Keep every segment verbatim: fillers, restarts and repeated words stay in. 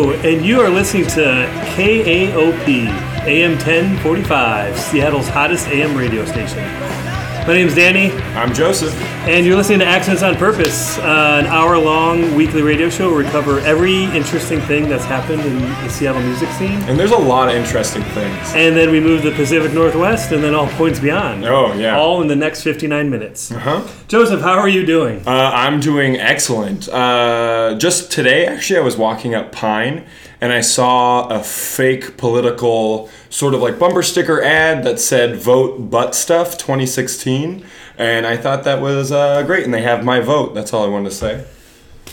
Hello, and you are listening to K A O P, A M ten forty-five, Seattle's hottest A M radio station. My name's Danny. I'm Joseph. And you're listening to Accents on Purpose, uh, an hour-long weekly radio show where we cover every interesting thing that's happened in the Seattle music scene. And there's a lot of interesting things. And then we move to the Pacific Northwest and then all points beyond. Oh, yeah. All in the next fifty-nine minutes. Uh-huh. Joseph, how are you doing? Uh, I'm doing excellent. Uh, just today, actually, I was walking up Pine, and I saw a fake political sort of like bumper sticker ad that said Vote Butt Stuff twenty sixteen. And I thought that was uh, great, and they have my vote. That's all I wanted to say.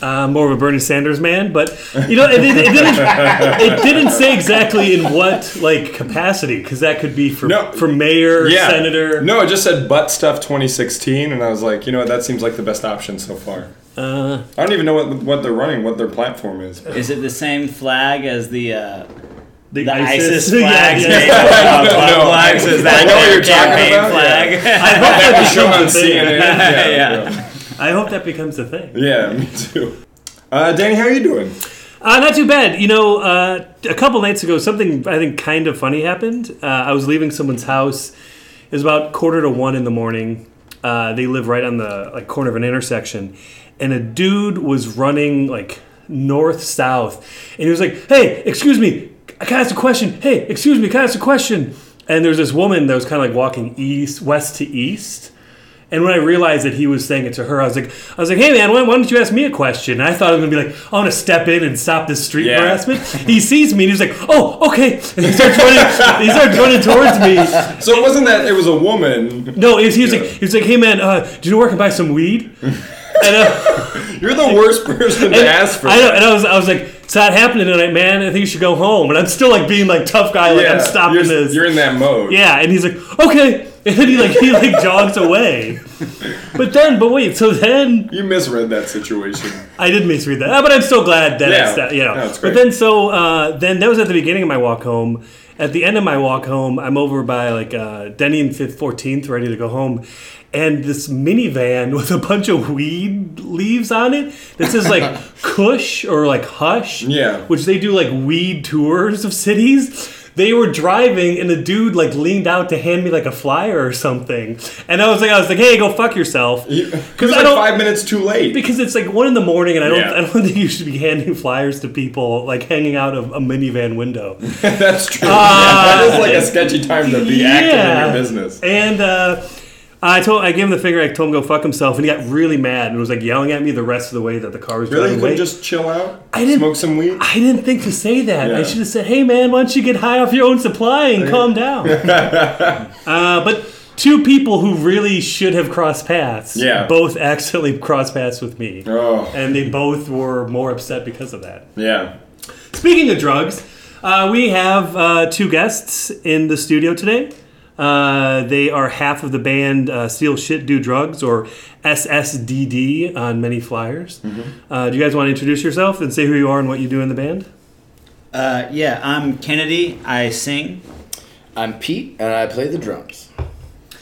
Uh, more of a Bernie Sanders man, but you know, it, it, it, didn't, it didn't say exactly in what like capacity, because that could be for no, for mayor, yeah. senator. No, it just said Butt Stuff twenty sixteen, and I was like, you know what, that seems like the best option so far. Uh, I don't even know what what they're running, what their platform is. But. Is it the same flag as the? Uh The, the ISIS, ISIS flags, yeah, yeah. Uh, no, flags. No, is that I know what you're talking about. Flag. Yeah. I hope that becomes a thing. Yeah, yeah. I hope that becomes a thing. Yeah, me too. Uh, Danny, how are you doing? Uh, not too bad. You know, uh, a couple nights ago, something I think kind of funny happened. Uh, I was leaving someone's house. It was about quarter to one in the morning. Uh, they live right on the like corner of an intersection, and a dude was running like north south, and he was like, "Hey, excuse me. I can ask a question. Hey, excuse me, can I ask a question?" And there's this woman that was kind of like walking east, west to east. And when I realized that he was saying it to her, I was like, I was like, "Hey man, why, why don't you ask me a question?" And I thought I was gonna be like, "I want to step in and stop this street yeah. harassment." He sees me and he's like, "Oh, okay." And he starts running. He starts running towards me. So it wasn't that it was a woman. No, it was, he was yeah. like, he was like, "Hey man, uh, do you know where I can buy some weed?" And, uh, you're the worst person to ask for. I know, and I was, I was like, "It's not happening tonight, man. I think you should go home." And I'm still like being like tough guy, like yeah, I'm stopping you're, this. You're in that mode. Yeah, and he's like, "Okay," and then he like he like jogs away. But then, but wait, so then you misread that situation. I did misread that, but I'm still glad that yeah, it's that. You know, no, it's great. But then so uh, then that was at the beginning of my walk home. At the end of my walk home, I'm over by like uh, Denny and fourteenth, ready to go home. And this minivan with a bunch of weed leaves on it. This is like Kush or like Hush, yeah. which they do like weed tours of cities. They were driving and the dude like leaned out to hand me like a flyer or something. And I was like, I was like, "Hey, go fuck yourself." Because like I don't, five minutes too late. Because it's like one in the morning, and I don't, yeah. I don't think you should be handing flyers to people like hanging out of a minivan window. That's true. Uh, yeah, that is like a sketchy time to be yeah. active in your business. And. uh... I told, I gave him the finger. I told him to go fuck himself, and he got really mad and was like yelling at me the rest of the way that the car was really? driving away. Really, you couldn't just chill out? I didn't smoke some weed. I didn't think to say that. Yeah. I should have said, "Hey man, why don't you get high off your own supply and calm down?" uh, but two people who really should have crossed paths, yeah. both accidentally crossed paths with me, oh. and they both were more upset because of that. Yeah. Speaking of drugs, uh, we have uh, two guests in the studio today. Uh, they are half of the band uh, Steal Shit Do Drugs, or S S D D on many flyers. Mm-hmm. Uh, do you guys want to introduce yourself and say who you are and what you do in the band? Uh, yeah, I'm Kennedy. I sing. I'm Pete, and I play the drums.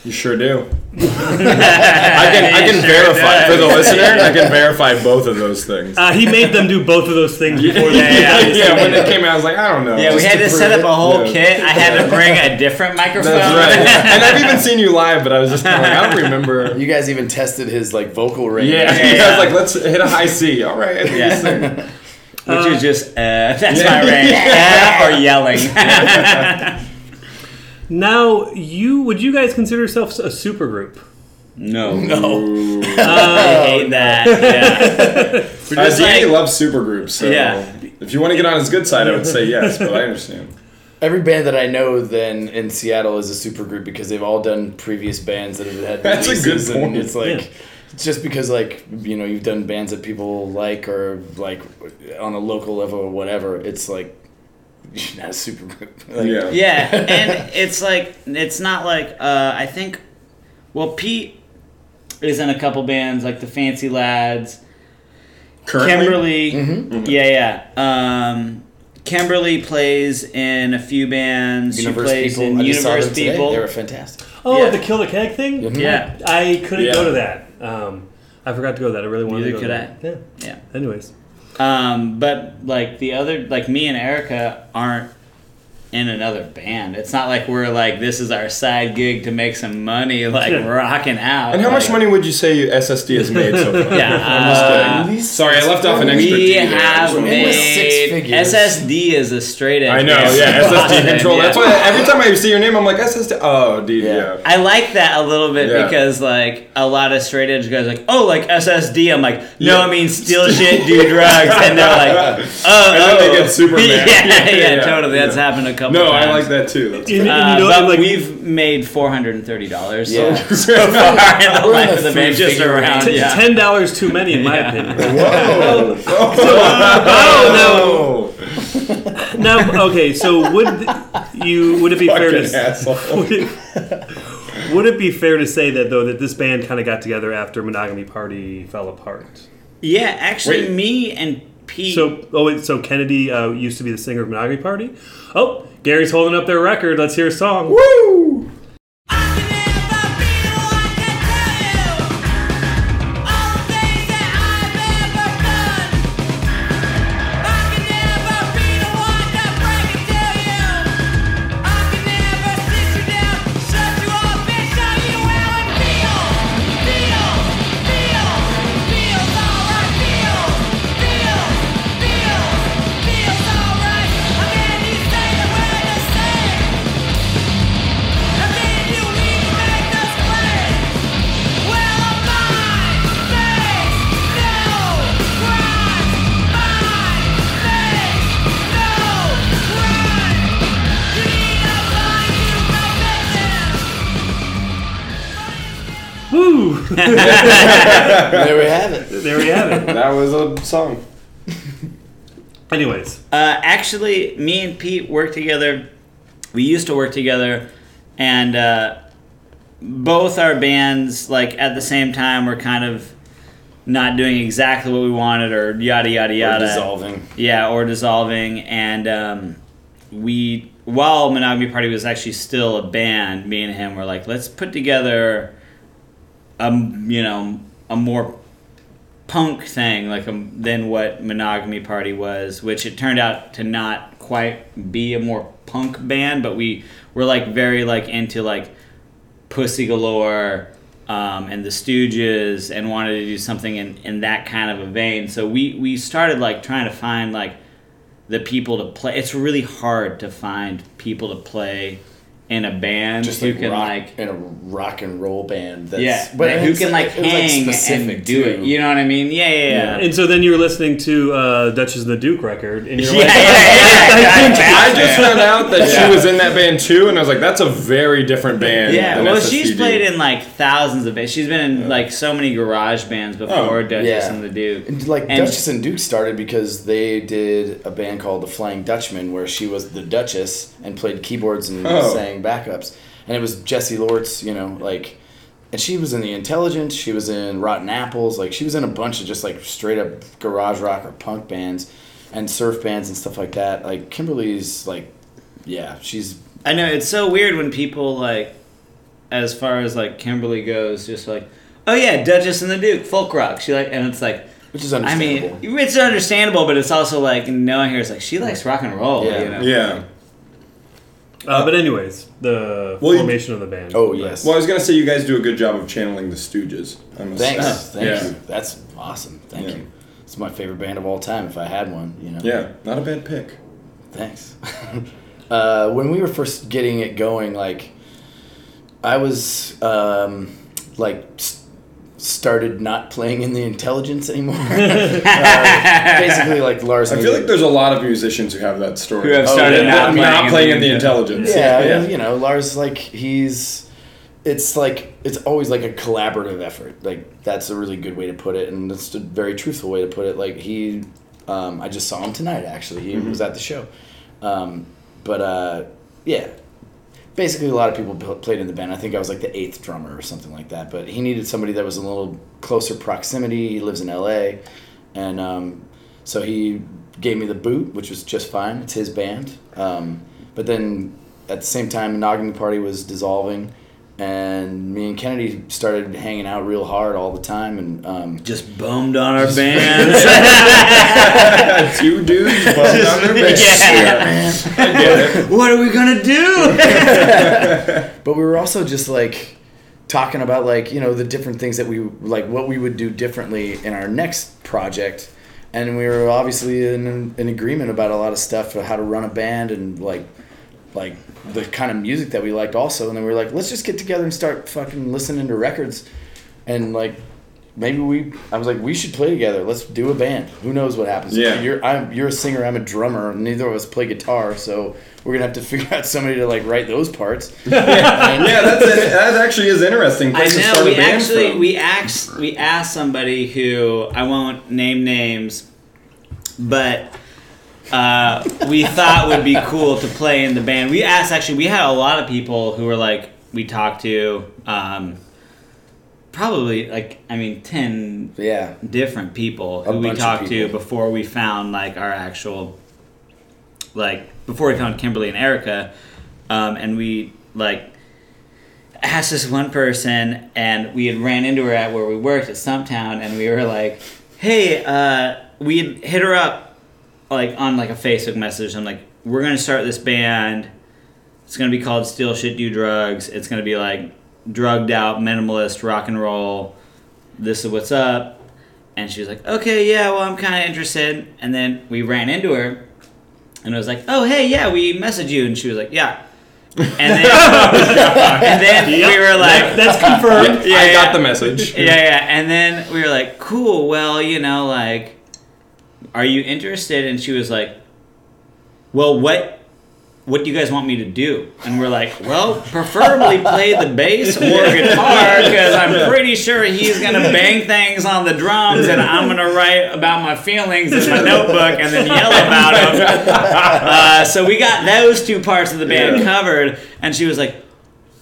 You sure do. I can, I can sure verify, does. For the listener, I can verify both of those things. Uh, he made them do both of those things before yeah, they Yeah, yeah, yeah when they came out, I was like, I don't know. Yeah, we had to, to set up a whole yeah. kit. I had to bring a different microphone. That's right. Yeah. And I've even seen you live, but I was just like, I don't remember. You guys even tested his like vocal range. Yeah, yeah, yeah. I was like, let's hit a high C. All right. Yeah. Would uh, you just, uh, that's yeah. my range. Yeah. Or yelling. Yeah. Now, you would you guys consider yourselves a supergroup? No, no, uh, I hate that. Yeah, uh, Danny like, loves supergroups. So yeah. if you want to get on his good side, I would say yes, but I understand. Every band that I know then in Seattle is a supergroup because they've all done previous bands that have had. That's a good point. It's like. Yeah. Just because, like, you know, you've done bands that people like or like on a local level or whatever, it's like. You're not a super group. Like, yeah. yeah, and it's like, it's not like, uh, I think, well, Pete is in a couple bands, like the Fancy Lads. Currently? Kimberly. Mm-hmm. Mm-hmm. Yeah, yeah. Um, Kimberly plays in a few bands. Universe she plays people. in I Universe saw them People. They were fantastic. Oh, yeah. The Kill the Keg thing? Mm-hmm. Yeah. I couldn't yeah. go to that. Um, I forgot to go to that. I really wanted Neither to go to that. Neither could I. Yeah. Yeah. Anyways. Um, but like the other, like me and Erica aren't in another band. It's not like we're like, this is our side gig to make some money, like yeah. rocking out. And how like, much money would you say S S D has made so far? Yeah, uh, I'm just sorry, I left off an extra. We have made six figures. S S D is a straight edge. I know, yeah, S S D control. Yeah. That's why every time I see your name, I'm like S S D. Oh, dude, yeah. yeah. I like that a little bit yeah. because like a lot of straight edge guys are like, oh, like S S D. I'm like, no, yeah. I mean steal shit, do drugs, and they're like, oh, and oh. then they get super mad. Yeah, yeah, yeah, yeah, yeah, totally. That's yeah. happened a couple. No, times. I like that too. That's uh, you know, but like, we've made four hundred and thirty dollars yeah. so, so far in the life of the band, just around T- yeah. ten dollars too many, in my yeah. opinion. Whoa! Oh, oh, oh no! Now, okay, so would you? Would it be fair to? Asshole. Would it, would it be fair to say that though that this band kind of got together after Monogamy Party fell apart? Yeah, actually, Wait. me and. Pete. So, oh, so Kennedy uh, used to be the singer of Monogamy Party. Oh, Gary's holding up their record. Let's hear a song. Woo! There we have it. There we have it. That was a song. Anyways. Uh, actually, me and Pete worked together. We used to work together. And uh, both our bands, like, at the same time were kind of not doing exactly what we wanted or yada, yada, yada. Or dissolving. Yeah, or dissolving. And um, we, while Monogamy Party was actually still a band, me and him were like, let's put together... Um, you know, a more punk thing like a, than what Monogamy Party was, which it turned out to not quite be a more punk band, but we were like very like into like Pussy Galore um, and the Stooges and wanted to do something in, in that kind of a vein. So we, we started like trying to find like the people to play. It's really hard to find people to play in a band just who like can rock, like in a rock and roll band that's yeah but right, who can like hang like and do too. It you know what I mean yeah yeah, yeah. yeah. And so then you're listening to uh, Duchess and the Duke record and you're yeah, like yeah, oh, yeah, I, yeah, I, I just found out that yeah. she was in that band too and I was like that's a very different band yeah than well S S D D. She's played in like thousands of bands. She's been in yeah. like so many garage bands before oh, Duchess yeah. and the Duke and, like and Duchess and Duke started because they did a band called The Flying Dutchman where she was the Duchess and played keyboards and oh. sang backups and it was Jessie Lortz, you know, like, and she was in The Intelligence, she was in Rotten Apples, like she was in a bunch of just like straight up garage rock or punk bands and surf bands and stuff like that. Like Kimberly's like yeah she's I know it's so weird when people like as far as like Kimberly goes just like oh yeah Duchess and the Duke folk rock she like and it's like which is understandable. I mean it's understandable but it's also like no one here is like she likes rock and roll yeah you know? yeah Uh, but anyways, the well, formation you, of the band. Oh, yes. Well, I was going to say you guys do a good job of channeling the Stooges. I'm Thanks. Uh, Thank yeah. you. That's awesome. Thank yeah. you. It's my favorite band of all time if I had one, you know. Yeah, not a bad pick. Thanks. uh, when we were first getting it going, like, I was, um, like... St- started not playing in The Intelligence anymore. uh, basically, like Lars. I feel like there's a lot of musicians who have that story. Who have started oh, yeah, not, not, playing not playing in The, in the Intelligence. Yeah, yeah. yeah, you know, Lars, like he's, it's like it's always like a collaborative effort. Like that's a really good way to put it, and that's a very truthful way to put it. Like he, um, I just saw him tonight. Actually, he mm-hmm. was at the show. Um, but uh, yeah. Basically, a lot of people played in the band. I think I was like the eighth drummer or something like that. But he needed somebody that was in a little closer proximity. He lives in L A. And um, so he gave me the boot, which was just fine. It's his band. Um, but then at the same time, Monogamy Party was dissolving. And me and Kennedy started hanging out real hard all the time, and um, just bummed on our bands. Two dudes bummed just, on their bands. Yeah, yeah, man. What are we gonna do? But we were also just like talking about like you know the different things that we like what we would do differently in our next project, and we were obviously in an agreement about a lot of stuff, how to run a band and like. like the kind of music that we liked also, and then we were like, let's just get together and start fucking listening to records, and like maybe we I was like we should play together, let's do a band, who knows what happens. Yeah. You're I'm, you're a singer, I'm a drummer, neither of us play guitar, so we're gonna have to figure out somebody to like write those parts. Yeah, and, yeah that's an, that actually is interesting. I know we actually from. we asked we asked somebody who I won't name names, but Uh, we thought would be cool to play in the band. We asked, actually, we had a lot of people who were like, we talked to, um, probably like, I mean, ten yeah. different people who we talked to before we found like our actual, like before we found Kimberly and Erica. Um, and we like asked this one person, and we had ran into her at where we worked at Stumptown, and we were like, hey, uh, we hit her up. Like on like a Facebook message, I'm like, we're gonna start this band. It's gonna be called Steal Shit Do Drugs. It's gonna be like drugged out minimalist rock and roll. This is what's up. And she was like, okay, yeah, well, I'm kind of interested. And then we ran into her, and I was like, oh hey, yeah, we messaged you, and she was like, yeah. And then, and then yep. we were like, that's confirmed. Yeah, I yeah. got the message. Yeah, yeah. And then we were like, cool. Well, you know, like. Are you interested? And she was like, well, what what do you guys want me to do? And we're like, well, preferably play the bass or guitar, because I'm pretty sure he's going to bang things on the drums, and I'm going to write about my feelings in my notebook and then yell about them. Uh, so we got those two parts of the band yeah. covered, and she was like,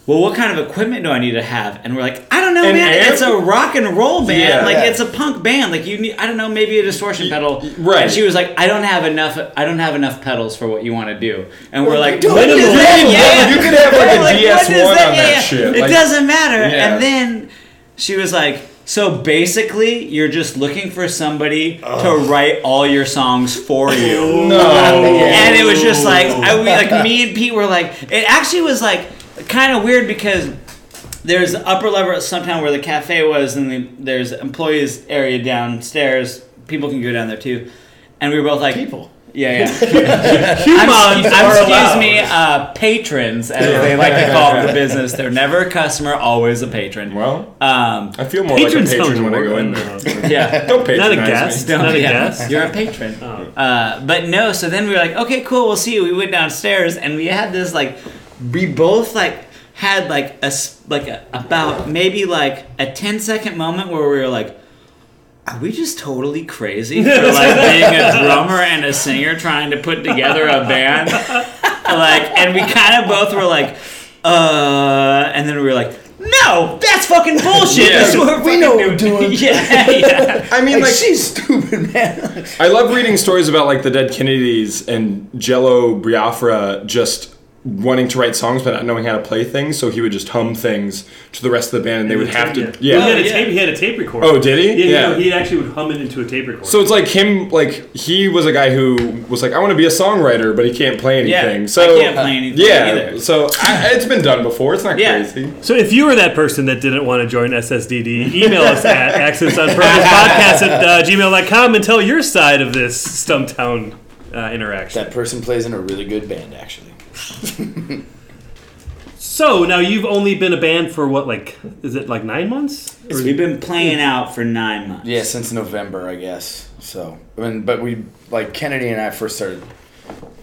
well, what kind of equipment do I need to have? And we're like, I don't know, and man. Air? It's a rock and roll band. Yeah. Like, it's a punk band. Like, you need, I don't know, maybe a distortion pedal. Right. And she was like, I don't have enough. I don't have enough pedals for what you want to do. And we're, we're like, what is that? Yeah. You could have like a D S one like, on that, yeah, that yeah. shit. It like, doesn't matter. Yeah. And then she was like, so basically, you're just looking for somebody oh. to write all your songs for you. No. And it was just like, I we, like me and Pete were like, it actually was like. Kind of weird, because there's the upper level at Stumptown where the cafe was, and the, there's employees area downstairs. People can go down there too, and we were both like, "People, yeah, yeah." Humans, excuse me, uh, patrons, as they like to call it in the business. They're never a customer, always a patron. Well, um, I feel more like a patron when I go in there. Yeah, don't patronize me. Not a guest. Don't, Not a yeah. guest. You're a patron. Oh. Uh, but no. So then we were like, "Okay, cool. We'll see you." We went downstairs, and we had this like. We both like had like a like a, about maybe like a ten second moment where we were like, are we just totally crazy for like being a drummer and a singer trying to put together a band? Like, and we kind of both were like, uh, and then we were like, no, that's fucking bullshit. Yeah. That's what we know we're doing. Yeah, yeah. I mean, like, like she's stupid, man. I love reading stories about like the Dead Kennedys and Jello Biafra just. Wanting to write songs but not knowing how to play things, so he would just hum things to the rest of the band, and they would have to. Yeah, well, he, had a tape, he had a tape recorder. Oh, did he? Yeah, yeah. You know, he actually would hum it into a tape recorder. So it's like him, like he was a guy who was like, I want to be a songwriter, but he can't play anything. Yeah, so I can't play anything. Uh, yeah, either. So I, it's been done before. It's not yeah. crazy. So if you were that person that didn't want to join S S D D, email us at accents on purpose podcast at gmail dot com and tell your side of this Stumptown uh, interaction. That person plays in a really good band, actually. So now you've only been a band for what, like, is it like nine months? Or we've been playing out for nine months. Yeah, since November, I guess. So, I mean, but we like Kennedy and I first started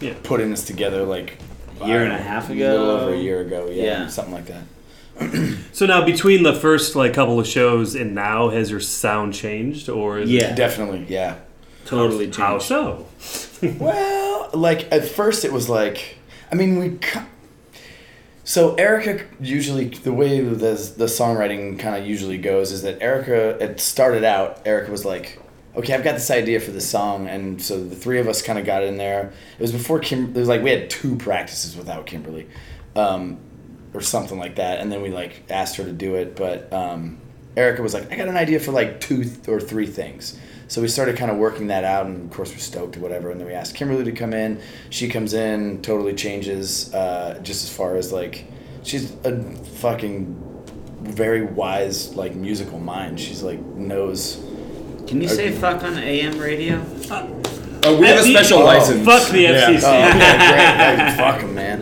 yeah. putting this together like a year and a half ago, a little over a year ago, yeah, yeah. something like that. So now between the first like couple of shows and now, has your sound changed or? Is yeah, it... definitely, yeah, totally changed. How so? Well, like at first it was like. I mean, we. So Erica usually the way the the songwriting kind of usually goes is that Erica it started out. Erica was like, "Okay, I've got this idea for this song," and so the three of us kind of got in there. It was before Kim. It was like we had two practices without Kimberly, um, or something like that. And then we like asked her to do it, but um, Erica was like, I got an idea for like two th- or three things. So we started kind of working that out, and of course we're stoked or whatever. And then we asked Kimberly to come in. She comes in, totally changes, uh, just as far as like, she's a fucking very wise like musical mind. She's like knows. Can you say fuck on A M radio? Fuck. Oh, we have a special license. Fuck the F C C. Yeah. Oh, yeah, great. Fuck them, man.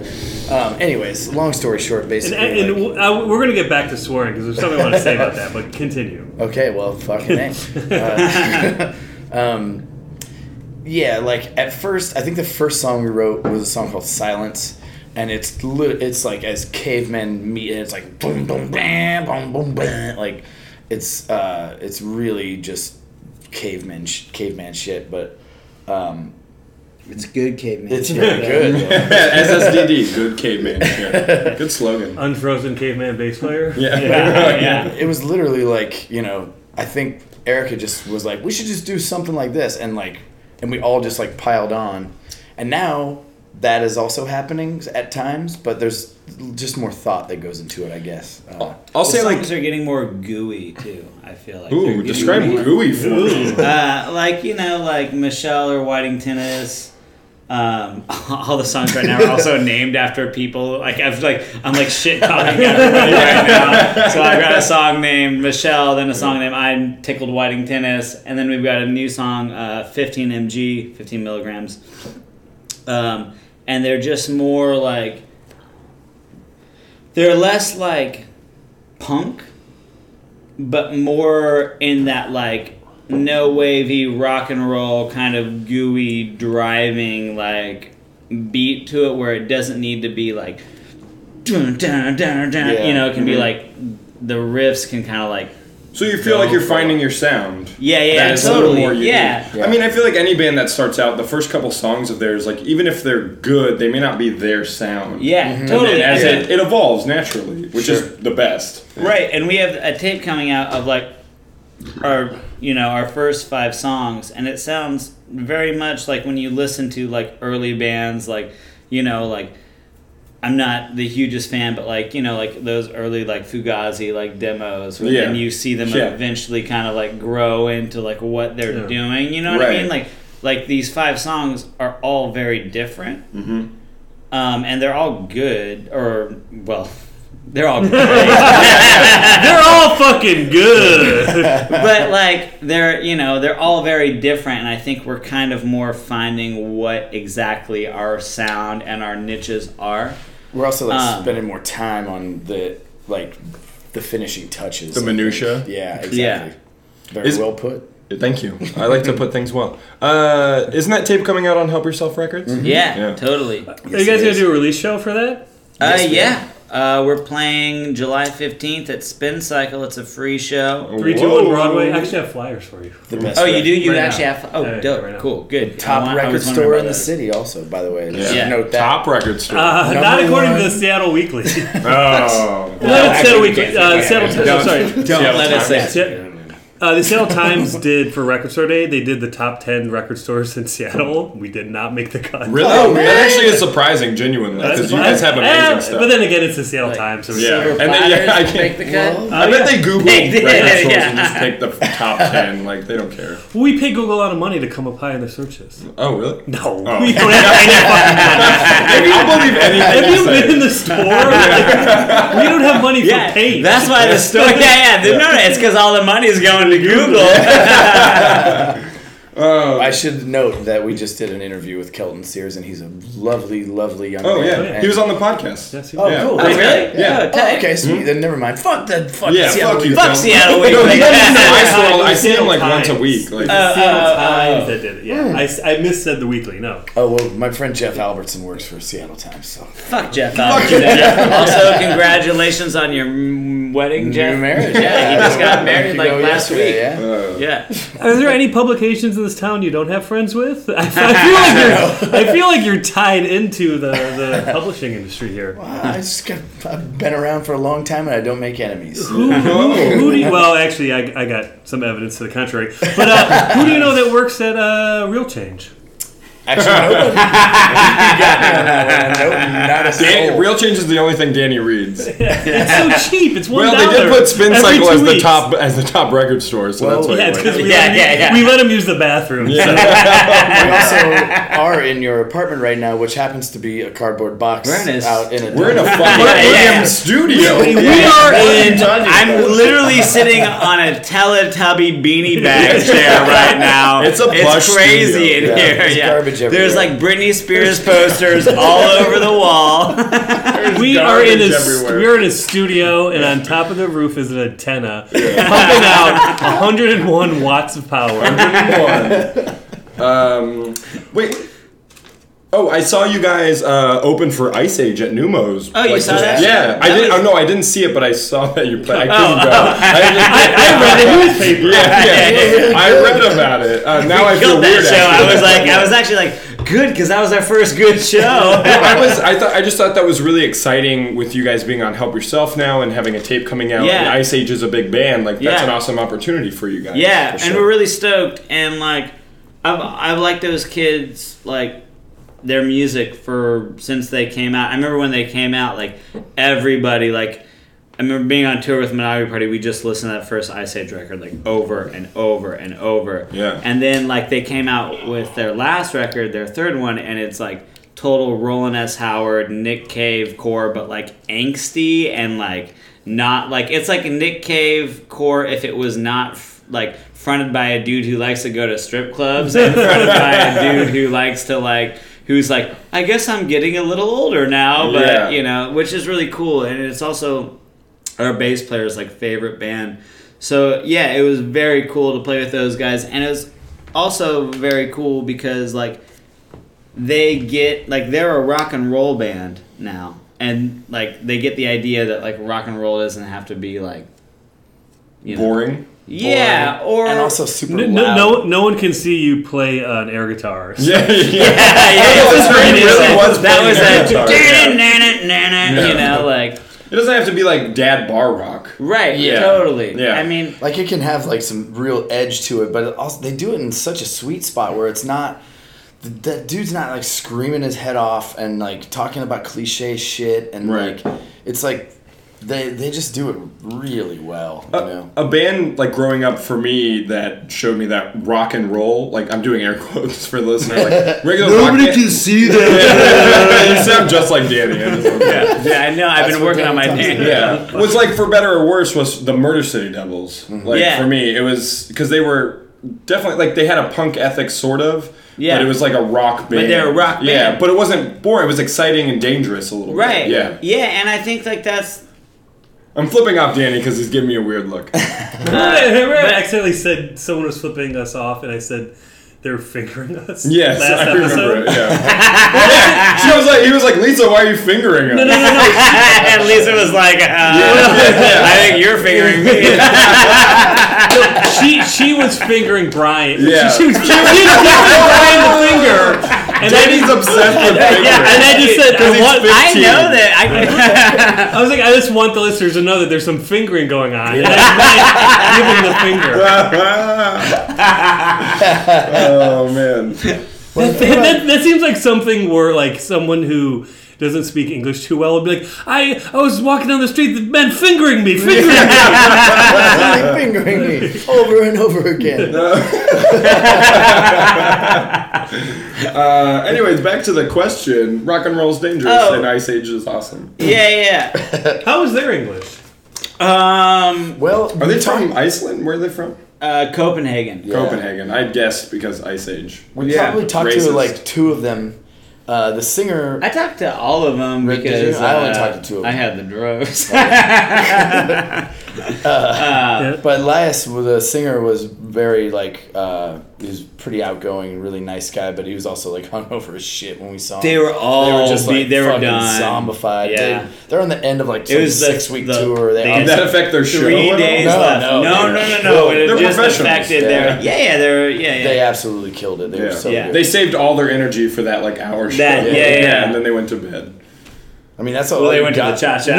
Um, anyways, long story short, basically. And, and, like, and we're going to get back to swearing because there's something I want to say about that, but continue. Okay, well, fucking A. uh, um, yeah, like at first, I think the first song we wrote was a song called Silence. And it's lit, it's like as cavemen meet, and it's like boom, boom, bam, boom, boom, bam. Like it's uh, it's really just caveman, sh- caveman shit. But um, it's good caveman. It's shit. Really good. S S D D, good caveman shit. Good slogan. Unfrozen caveman bass player. Yeah. Yeah. Yeah, it was literally like, you know, I think Erica just was like, we should just do something like this, and like, and we all just like piled on, and now. That is also happening at times, but there's just more thought that goes into it, I guess. Uh, I'll say like songs are getting more gooey too. I feel like. Ooh, describe gooey for me. Uh, like you know, like Michelle or Whiting Tennis. Um, all the songs right now are also named after people. Like I've like I'm like shit talking everybody right now. So I got a song named Michelle, then a song named I Tickled Whiting Tennis, and then we've got a new song, uh, fifteen milligrams, fifteen milligrams. Um. And they're just more like, they're less like punk, but more in that like no wavy rock and roll kind of gooey driving like beat to it where it doesn't need to be like, dun, dun, dun, dun, yeah. You know, it can mm-hmm. be like the riffs can kind of like. So you feel like you're finding your sound. Yeah, yeah, that totally. More yeah. yeah. I mean, I feel like any band that starts out, the first couple songs of theirs, like even if they're good, they may not be their sound. Yeah, mm-hmm. totally. As yeah. It, it evolves naturally, which sure. is the best. Right, and we have a tape coming out of like our, you know, our first five songs, and it sounds very much like when you listen to like early bands, like you know, like. I'm not the hugest fan, but like, you know, like those early like Fugazi like demos where yeah. then you see them yeah. eventually kind of like grow into like what they're yeah. doing, you know what right. I mean? Like like these five songs are all very different. Mm-hmm. Um, and they're all good or well, they're all great. They're all fucking good. But like they're, you know, they're all very different, and I think we're kind of more finding what exactly our sound and our niches are. We're also like um, spending more time on the like the finishing touches. The minutia. Things. Yeah, exactly. Yeah. Very Is, well put. Thank you. I like to put things well. Uh, isn't that tape coming out on Help Yourself Records? Mm-hmm. Yeah, yeah, totally. Yes, are you guys going to do a release show for that? Uh, yes, yeah. Uh, we're playing July fifteenth at Spin Cycle. It's a free show. three two one Broadway. I actually have flyers for you. The best oh, you do? You right actually now. have... Oh, yeah, dope. Right cool. Good. The top want, record store in the city also, by the way. Yeah. yeah. Note that. Top record store. Uh, not according one. to the Seattle Weekly. oh. Let it Seattle Weekly. Uh, Seattle Times. I'm sorry. Don't Seattle let Times. it say. Uh, the Seattle Times did, for Record Store Day, they did the top ten record stores in Seattle. We did not make the cut. Really? Oh, really? That actually is surprising, genuinely, because you guys have amazing and, stuff. But then again, it's the Seattle like, Times. So yeah. And then, yeah, I can't. Make the cut? Well, I uh, bet yeah. they Google record stores yeah. and just take the top ten. Like, they don't care. We pay Google a lot of money to come up high in their searches. Oh, really? No. Oh. We don't have any fucking money. I don't believe anything. Have you been in the store? Like, we don't have money for yeah, paint. That's why yeah. the store... Yeah, yeah. yeah. No, no, it's because all the money is going to Google. uh, I should note that we just did an interview with Kelton Sears, and he's a lovely, lovely young oh, man. Oh, yeah. And he was on the podcast. Yes, he was. Oh, yeah. cool. Oh, really? Yeah. yeah. Oh, okay, so mm-hmm. then never mind. Fuck that. Fuck yeah, Seattle. Fuck, you, fuck Seattle. Fuck Seattle. I see him like Times. once a week. Like, uh, uh, Seattle Times uh, that did it, yeah. Mm. I, I missaid the weekly, no. Oh, well, my friend Jeff Albertson works for Seattle Times, so. Fuck Jeff Albertson. Also, congratulations on your wedding, Jeff. New marriage. Yeah, he just got married like last week. Yeah. Uh, yeah. Are there any publications in this town you don't have friends with? I, I feel like you're. I feel like you're tied into the, the publishing industry here. Well, I just got, I've been around for a long time and I don't make enemies. Who, who, who do you, well, actually, I, I got some evidence to the contrary. But uh, who do you know that works at uh, Real Change? Actually, nobody. got no, not a Dan, Real Change is the only thing Danny reads. It's so cheap. It's one dollar. Well, they did put Spin Cycle as the top as the top record store, so well, that's why. Yeah, it's because we, yeah, yeah, yeah. we let them use the bathroom. Yeah. So. We also are in your apartment right now, which happens to be a cardboard box We're out in a. We're in a fucking yeah, yeah. studio. We, we yeah. are yeah. in. I'm literally sitting on a Teletubby beanie bag chair right now. It's a plush It's crazy studio. in yeah. here. It's yeah. garbage. Everywhere. There's like Britney Spears posters all over the wall. We are in a st- we're in a studio, and on top of the roof is an antenna yeah. pumping out one hundred one watts of power. one hundred one Um, wait. Oh, I saw you guys uh, open for Ice Age at Numo's. Oh, you like, saw that? Yeah, that I didn't. Was... Oh, no, I didn't see it, but I saw that you played. I couldn't go. Oh, oh. I, I, I read the newspaper. Yeah, yeah, yeah. I read about it. Uh, now I feel weird. That show. I was like, I was actually like, good, because that was our first good show. Well, I was. I thought. I just thought that was really exciting with you guys being on Help Yourself now and having a tape coming out. Yeah. And Ice Age is a big band. Like that's yeah. an awesome opportunity for you guys. Yeah, and sure. we're really stoked. And like, I've I've liked those kids like. their music for since they came out. I remember when they came out, like everybody, like I remember being on tour with Monogamy Party. We just listened to that first Ice Age record like over and over and over. Yeah. And then like they came out with their last record, their third one, and it's like total Roland S. Howard, Nick Cave core, but like angsty and like not like it's like a Nick Cave core if it was not f- like fronted by a dude who likes to go to strip clubs and fronted by a dude who likes to like. Who's like, I guess I'm getting a little older now, but, yeah. you know, which is really cool. And it's also our bass player's, like, favorite band. So, yeah, it was very cool to play with those guys. And it was also very cool because, like, they get, like, they're a rock and roll band now. And, like, they get the idea that, like, rock and roll doesn't have to be, like, you know. Boring. Yeah, or, or and also super n- loud. No, no, no one can see you play an air guitar. So. Yeah, yeah, yeah. It was really, really was. That was a you know, like it doesn't have to be like dad bar rock, right? Yeah, totally. Yeah, I mean, like it can have like some real edge to it, but it also they do it in such a sweet spot where it's not. That dude's not like screaming his head off and like talking about cliche shit and right. like it's like. They they just do it really well. You a, know? A band like growing up for me that showed me that rock and roll, like I'm doing air quotes for the listener. Like regular nobody rock can band. See that. You sound just like Danny. I just, yeah. yeah, I know. I've That's been working Danny on my Danny. Yeah, was like for better or worse was the Murder City Devils. Mm-hmm. Like yeah. for me, it was because they were definitely like they had a punk ethic sort of. Yeah. But it was like a rock band. But they're a rock band. Yeah, but it wasn't boring. It was exciting and dangerous a little right. bit. Right. Yeah. Yeah, and I think like that's. I'm flipping off Danny because he's giving me a weird look. uh, I accidentally said someone was flipping us off, and I said they were fingering us. Yes, last I remember episode. It. Yeah. yeah, she was like, he was like, Lisa, why are you fingering us? No, no, no, no. And Lisa was like, uh, yeah, yeah, yeah. I think you're fingering me. she she was fingering Brian. Yeah, she, she was giving Brian the finger. And Danny's I just, obsessed with fingers. Yeah, and I just said, I, want, I know that. I, I was like, I just want the listeners to know that there's some fingering going on. Yeah. And I give him the finger. Oh, man. That, that, that seems like something where, like, someone who doesn't speak English too well would be like, I, I was walking down the street, the men fingering me, fingering me. Fingering me over and over again. Uh, anyways, back to the question. Rock and roll's dangerous oh. and Ice Age is awesome. Yeah, yeah. How is their English? Um, well, are they from Iceland? Where are they from? Uh, Copenhagen. Yeah. Copenhagen. I guessed because Ice Age. We yeah. probably talked Racist. to like two of them. Uh, the singer. I talked to all of them because Rick, you know, I only uh, talked to two of them. I had the drugs. uh, uh, but Lars, the singer, was very like uh, he was pretty outgoing, really nice guy. But he was also like hungover as shit when we saw him. They were all they were just like they were done. zombified. Yeah. They, they're on the end of like a six the, week the, tour. They did that affect their show? Three days no, left. No, no, no, no. no, no. It they're just professionals. Yeah. Their, yeah, yeah, they're yeah, yeah. They absolutely killed it. They yeah. were so yeah. good. They saved all their energy for that like hour. That, yeah, yeah, yeah, yeah. And then they went to bed. I mean, that's all well, they went got. to the cha-cha.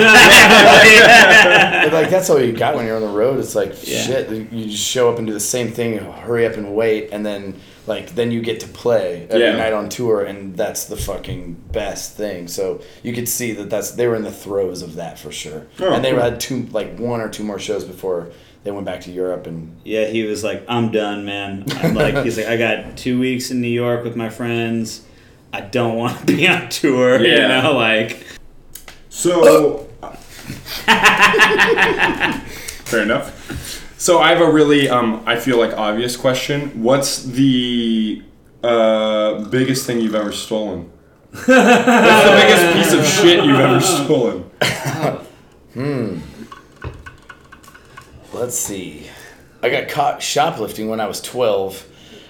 like that's all you got when you're on the road. It's like yeah. shit. You just show up and do the same thing. Hurry up and wait, and then like then you get to play every yeah. night on tour, and that's the fucking best thing. So you could see that that's they were in the throes of that for sure, oh, and they cool. had two like one or two more shows before they went back to Europe. And yeah, he was like, "I'm done, man." I'm like he's like, "I got two weeks in New York with my friends. I don't want to be on tour." Yeah. You know, like so. Fair enough. So I have a really, um, I feel like obvious question. What's the uh, biggest thing you've ever stolen? What's the biggest piece of shit you've ever stolen? hmm. Let's see. I got caught shoplifting when I was twelve.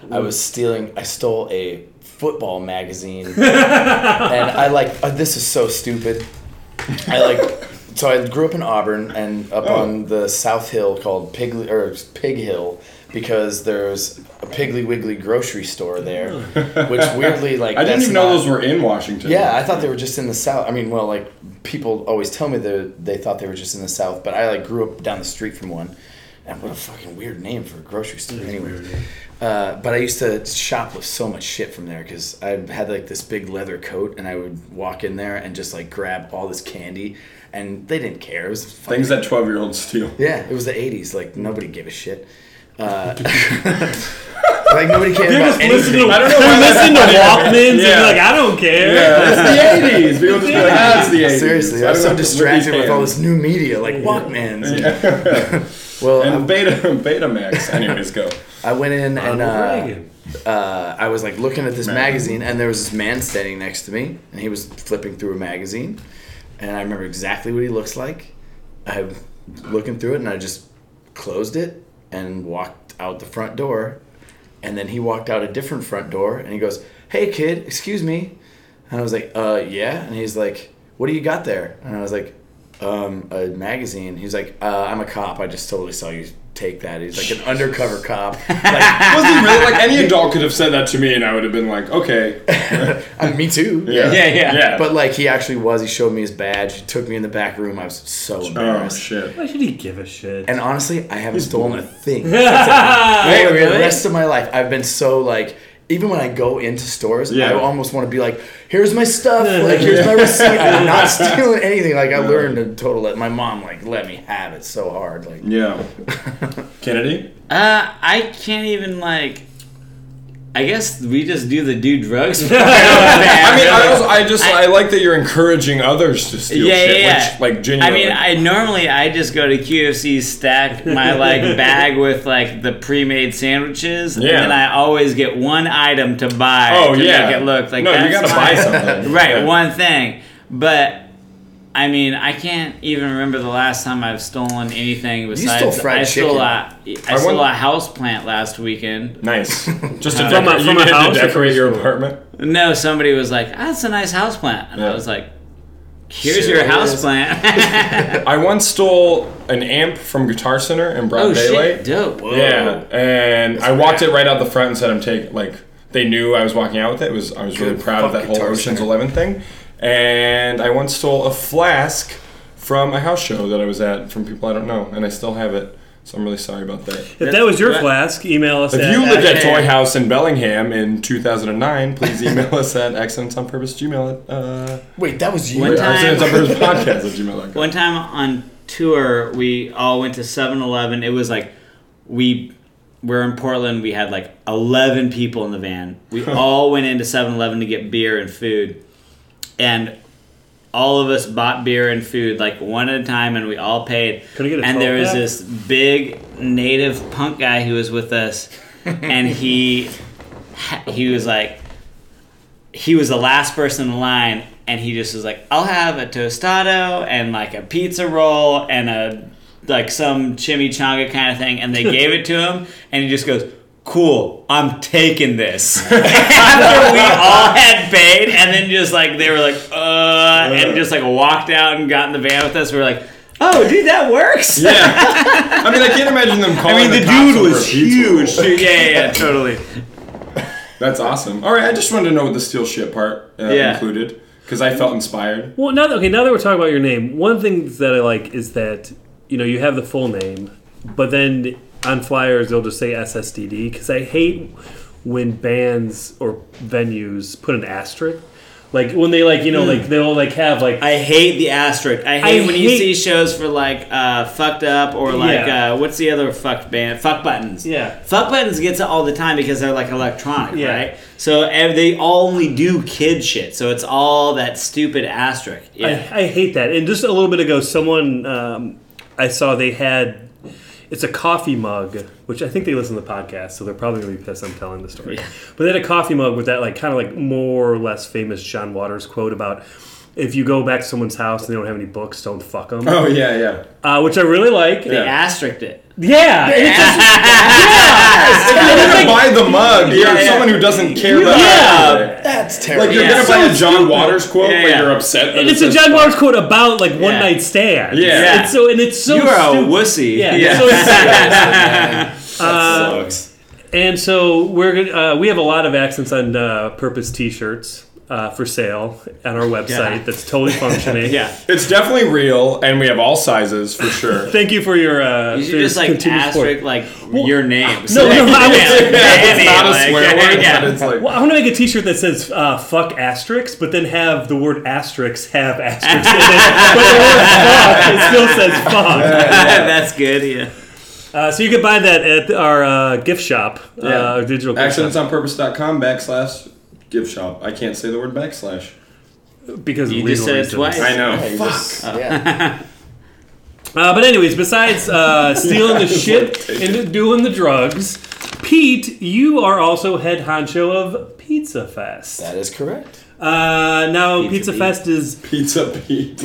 Ooh. I was stealing. I stole a football magazine, and I like. Oh, this is so stupid. I like. So I grew up in Auburn and up oh. on the South Hill called Pig, or Pig Hill because there's a Piggly Wiggly grocery store there, which weirdly like I didn't that's even know not, those were in Washington. Yeah, I thought they were just in the South. I mean, well, like people always tell me that they thought they were just in the South, but I like grew up down the street from one. And what a fucking weird name for a grocery store. Anyway, uh, but I used to shoplift so much shit from there because I had like this big leather coat, and I would walk in there and just like grab all this candy. And they didn't care. It was funny. Things that twelve-year-olds steal. Yeah, it was the eighties. Like, nobody gave a shit. Uh, like, nobody cared They're about anything. To, I don't know why listen to Walkmans yeah. and be like, I don't care. Yeah, it's the eighties. People just be like, ah, it's the eighties. Seriously, I was so distracted with all this new media, like Walkmans. Yeah. well, and I, Beta, Betamax. Anyways, go. I went in and uh, uh, I was, like, looking at this man. magazine, and there was this man standing next to me, and he was flipping through a magazine. And I remember exactly what he looks like. I'm looking through it, and I just closed it and walked out the front door. And then he walked out a different front door, and he goes, "Hey, kid, excuse me." And I was like, uh, yeah. And he's like, "What do you got there?" And I was like, um, a magazine. He's like, uh, "I'm a cop. I just totally saw you take that." He's like an Jesus. undercover cop. Like, was he really? Like, any adult could have said that to me, and I would have been like, okay. I mean, me too. Yeah. Yeah, yeah, yeah. But like, he actually was. He showed me his badge. He took me in the back room. I was so embarrassed. Oh shit! Why should he give a shit? And honestly, I haven't He's stolen boring. a thing. Wait, like, really? The rest of my life, I've been so like. Even when I go into stores, yeah. I almost want to be like, "Here's my stuff, like here's my receipt." I'm not stealing anything. Like I learned to total let my mom like let me have it so hard. Like yeah, Kennedy. Uh, I can't even like. I guess we just do the do drugs. I mean, I, also, I just I, I like that you're encouraging others to steal yeah, shit, yeah. which like genuinely. I mean, I normally I just go to Q F C, stack my like bag with like the pre-made sandwiches, yeah. and then I always get one item to buy. Oh to yeah, make it look like no, that's you gotta my, buy something, right? Yeah. One thing, but. I mean, I can't even remember the last time I've stolen anything besides. You stole fried I chicken. Stole a, I stole I a house plant last weekend. Nice. Just to, uh, decorate, from a, from a house? to decorate your apartment? No, somebody was like, "Oh, that's a nice house plant," and yeah. I was like, "Here's Serious? your house plant." I once stole an amp from Guitar Center in broad oh, daylight. Shit. Dope. Whoa. Yeah, and that's I walked crap. it right out the front and said, "I'm taking." Like they knew I was walking out with it. It was I was Good really proud of that whole Ocean's Eleven thing. And I once stole a flask from a house show that I was at from people I don't know, and I still have it, so I'm really sorry about that. If that was your flask, email us at... If you lived at Toy House in Bellingham in two thousand nine, please email us at accentsonpurposegmail at... Uh, Wait, that was you? accentsonpurposepodcast at gmail dot com. One time on tour, we all went to seven eleven. It was like, we... We're in Portland. We had like eleven people in the van. We all went into seven eleven to get beer and food. And all of us bought beer and food like one at a time, and we all paid. Could I get a and there was pack? This big native punk guy who was with us, and he he was like, he was the last person in line, and he just was like, "I'll have a tostado and like a pizza roll and a like some chimichanga kind of thing," and they gave it to him, and he just goes, "Cool, I'm taking this." After we all had paid, and then just like they were like, uh, and just like walked out and got in the van with us. We were like, "Oh, dude, that works." Yeah. I mean, I can't imagine them calling. I mean, the, the cops dude was huge. Dude, yeah, yeah, yeah, totally. That's awesome. All right, I just wanted to know what the steal shit part uh, yeah. included because I felt inspired. Well, now that, okay, now that we're talking about your name, one thing that I like is that you know, you have the full name, but then on flyers they'll just say S S D D, because I hate when bands or venues put an asterisk. Like, when they, like, you know, like, they'll, like, have, like... I hate the asterisk. I hate I when hate... you see shows for, like, uh, Fucked Up or, like, yeah. uh, what's the other fucked band? Fuck Buttons. Yeah. Fuck Buttons gets it all the time because they're, like, electronic, yeah. right? So, and they only do kid shit. So, it's all that stupid asterisk. Yeah. I, I hate that. And just a little bit ago, someone um, I saw, they had... It's a coffee mug, which I think they listen to the podcast, so they're probably going to be pissed I'm telling the story. Yeah. But they had a coffee mug with that, like, kind of like more or less famous John Waters quote about if you go back to someone's house and they don't have any books, don't fuck them. Oh, yeah, yeah. Uh, which I really like. They yeah. asterisked it. Yeah. It's just, yeah. If you're going to buy the mug, you're yeah, yeah. someone who doesn't care about yeah. it. That's terrible. Like, you're yeah. going to buy so a John stupid. Waters quote, yeah, yeah. but you're upset that and it's, it's a John Waters quote about, like, yeah. one night stand. Yeah. yeah. It's so, and it's so You're stupid. a wussy. Yeah. yeah. So that sucks. Uh, and so we're going uh, we have a lot of Accents on uh, Purpose t-shirts. Uh, for sale on our website yeah. that's totally functioning. yeah. It's definitely real, and we have all sizes for sure. Thank you for your uh you should just like asterisk like well, your name. So no, like, no, I was like, it's not a like, swear word. Yeah. But it's like, well, I want to make a t-shirt that says uh, fuck asterisk, but then have the word asterisk have asterisk in it. But the word fuck, it still says fuck. That's good, yeah. Uh, so you can buy that at our uh, gift shop, yeah. uh, our digital gift shop. Accentsonpurpose.com backslash Gift shop. I can't say the word backslash. Because you just said it twice. I know. Hey, Fuck. Just, uh, yeah. uh, but anyways, besides uh, stealing yeah, the shit like, and doing the drugs, Pete, you are also head honcho of Pizza Fest. That is correct. Uh, now, Pizza, Pizza Fest is... Pizza Pete.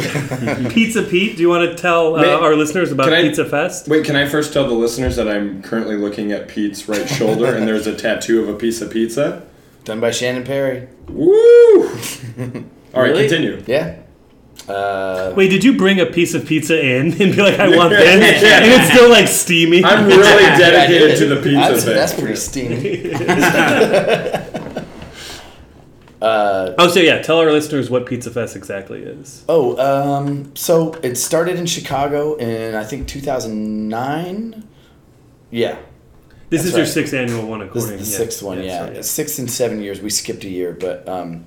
Pizza Pete, do you want to tell uh, May, our listeners about I, Pizza Fest? Wait, can I first tell the listeners that I'm currently looking at Pete's right shoulder and there's a tattoo of a piece of pizza? Done by Shannon Perry. Woo! All right, really? Continue. Yeah. Uh, Wait, did you bring a piece of pizza in and be like, I want this? yeah. And it's still, like, steamy? I'm really dedicated to the pizza I was, thing. That's pretty steamy. uh, oh, so yeah, tell our listeners what Pizza Fest exactly is. Oh, um, so it started in Chicago in, I think, two thousand nine? Yeah. This That's is right. your sixth annual one, according to the yeah. sixth one, yeah. yeah. Right, yeah. Six and seven years. We skipped a year, but um,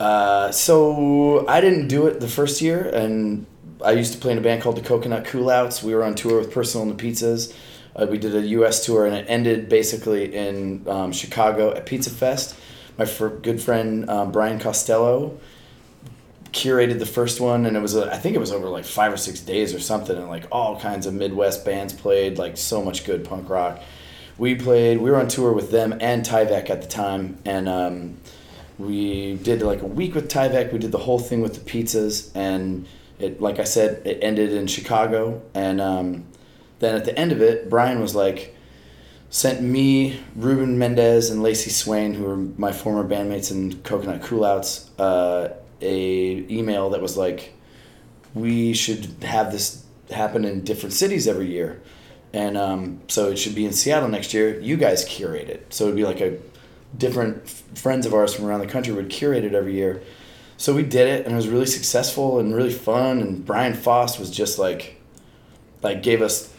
uh, so I didn't do it the first year, and I used to play in a band called the Coconut Coolouts. We were on tour with Personal and the Pizzas. Uh, we did a U S tour, and it ended basically in um, Chicago at Pizza Fest. My fr- good friend um, Brian Costello curated the first one, and it was a, I think it was over like five or six days or something, and like all kinds of Midwest bands played, like so much good punk rock. We played, we were on tour with them and Tyvek at the time, and um, we did like a week with Tyvek. We did the whole thing with the pizzas, and it, like I said, it ended in Chicago. And um, then at the end of it, Brian was like, sent me, Ruben Mendez, and Lacey Swain, who were my former bandmates in Coconut Coolouts, uh, a email that was like, we should have this happen in different cities every year. And um, so it should be in Seattle next year. You guys curate it. So it would be like a different f- friends of ours from around the country would curate it every year. So we did it, and it was really successful and really fun. And Brian Foss was just like, like gave us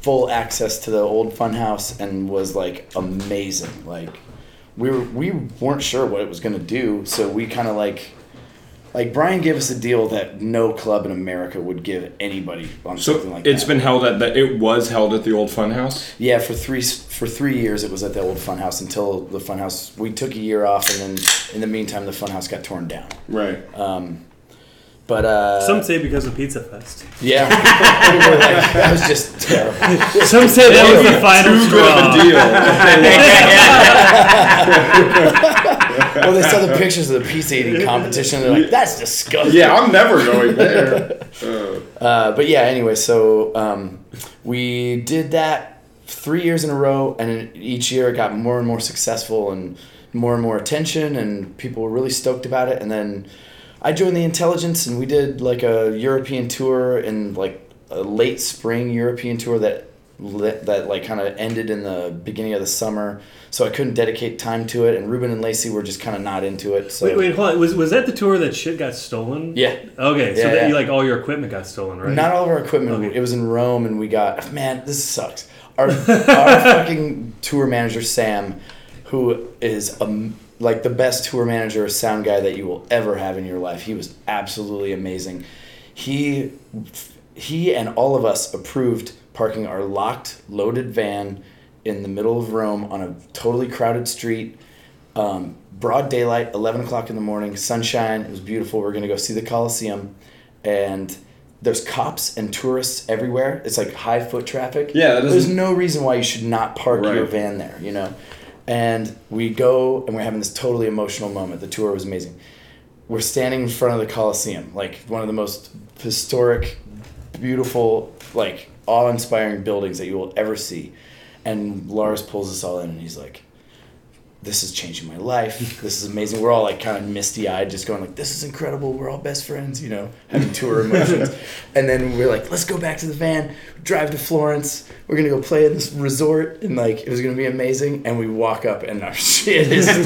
full access to the old funhouse and was like amazing. Like we were, we weren't sure what it was going to do. So we kind of like... Like, Brian gave us a deal that no club in America would give anybody on so something like that. So it's been held at the... It was held at the old Funhouse? Yeah, for three for three years it was at the old Funhouse until the Funhouse... We took a year off, and then in the meantime, the Funhouse got torn down. Right. Um, but... Uh, Some say because of Pizza Fest. Yeah. we were like, that was just terrible. Some say that was the final straw. Too good of a deal. Well, they saw the pictures of the pizza eating competition. They're like, that's disgusting. Yeah, I'm never going there. uh, but yeah, anyway, so um, we did that three years in a row, and each year it got more and more successful and more and more attention, and people were really stoked about it. And then I joined the Intelligence, and we did like a European tour in like a late spring European tour that lit, that like kind of ended in the beginning of the summer, so I couldn't dedicate time to it. And Ruben and Lacey were just kind of not into it. So. Wait, wait, hold on. Was was that the tour that shit got stolen? Yeah. Okay, so yeah, that yeah. You, like all your equipment got stolen, right? Not all of our equipment. Okay. It was in Rome, and we got man, this sucks. Our our fucking tour manager Sam, who is a like the best tour manager, sound guy that you will ever have in your life. He was absolutely amazing. He he and all of us approved parking our locked, loaded van in the middle of Rome on a totally crowded street. Um, broad daylight, eleven o'clock in the morning, sunshine. It was beautiful. We we're going to go see the Colosseum. And there's cops and tourists everywhere. It's like high foot traffic. Yeah, there's no reason why you should not park right. your van there, you know. And we go, and we're having this totally emotional moment. The tour was amazing. We're standing in front of the Colosseum, like one of the most historic, beautiful, like awe-inspiring buildings that you will ever see. And Lars pulls us all in, and he's like, this is changing my life. This is amazing. We're all like kind of misty-eyed, just going like, this is incredible. We're all best friends, you know, having tour emotions. And then we're like, let's go back to the van, drive to Florence. We're going to go play at this resort, and like, it was going to be amazing. And we walk up, and our shit is stolen.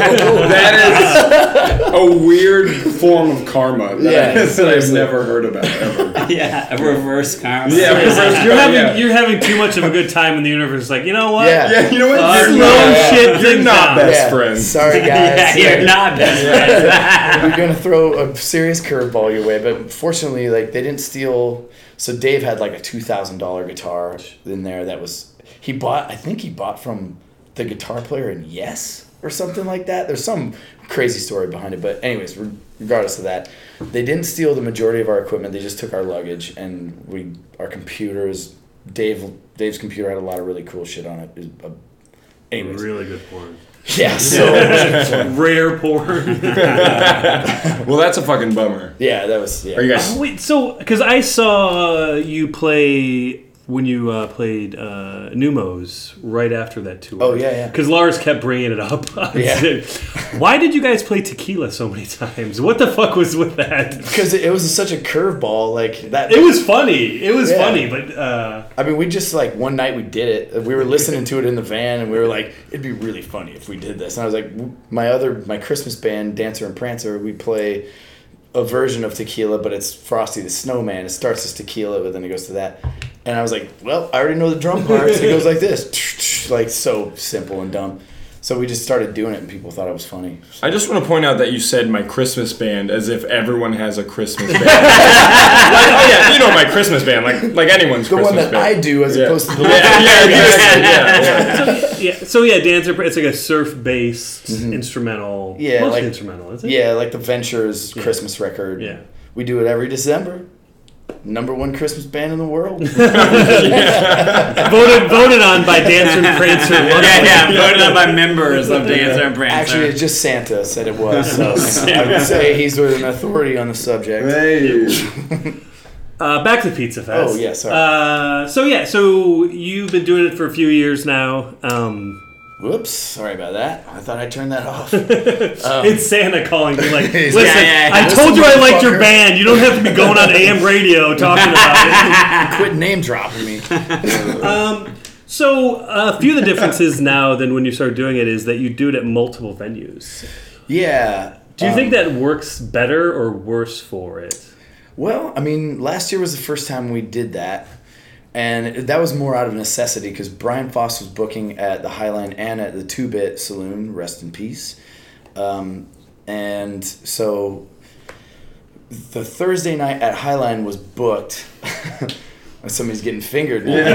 That is a weird form of karma that, yeah, I, that I've never heard about ever. Yeah, a reverse karma. Yeah, reverse karma. You're having, yeah. you're having too much of a good time in the universe. Like, you know what? Yeah, yeah you know what? Our no yeah. shit You're not best yeah. friends. Sorry, guys. yeah, you're not best friends. We're going to throw a serious curveball your way, but fortunately, like, they didn't steal... So Dave had like a two thousand dollars guitar in there that was... He bought... I think he bought from the guitar player in Yes or something like that. There's some crazy story behind it, but anyways, regardless of that, they didn't steal the majority of our equipment. They just took our luggage, and we our computers... Dave Dave's computer had a lot of really cool shit on it. Anyways. Really good porn. Yeah, so rare porn. Well, that's a fucking bummer. Yeah, that was. Yeah. Are you guys? Wait, so because I saw you play when you uh, played uh, Numos right after that tour. Oh yeah, yeah. Because Lars kept bringing it up. Yeah. Why did you guys play Tequila so many times? What the fuck was with that? Because it was such a curveball, like that. It was funny. It was yeah. funny, but uh, I mean, we just like one night we did it. We were listening to it in the van, and we were like, it'd be really funny if we did this. And I was like, my other my Christmas band, Dancer and Prancer, we play a version of Tequila, but it's Frosty the Snowman. It starts as Tequila, but then it goes to that. And I was like, well, I already know the drum parts. It goes like this. Like, so simple and dumb. So we just started doing it, and people thought it was funny. I just want to point out that you said my Christmas band as if everyone has a Christmas band. Like, oh, yeah, you know my Christmas band. Like like anyone's the Christmas band. The one that band. I do as yeah. opposed to the one that I do. Yeah, yeah, yeah. yeah. So, yeah, so, yeah, Dancer, it's like a surf-based mm-hmm. instrumental. Yeah, like, instrumental, isn't it? Yeah, like the Ventures yeah. Christmas record. Yeah. We do it every December. Number one Christmas band in the world. yeah. Voted voted on by Dancer and Prancer. Yeah, yeah, yeah, voted on by members of Dancer and Prancer. Actually, it's just Santa said it was. So I would say he's an authority on the subject. Hey. uh, back to Pizza Fest. Oh, yeah, sorry. Uh, so, yeah, so you've been doing it for a few years now. Um, Whoops, sorry about that. I thought I turned that off. Um, it's Santa calling me like, listen, yeah, yeah, yeah. I told you I liked your band. You don't have to be going on A M radio talking about it. Quit name dropping me. um, so a few of the differences now than when you started doing it is that you do it at multiple venues. Yeah. Do you um, think that works better or worse for it? Well, I mean, last year was the first time we did that. And that was more out of necessity because Brian Foss was booking at the Highline and at the two-Bit Saloon, rest in peace. Um, and so the Thursday night at Highline was booked. Somebody's getting fingered now. Yeah.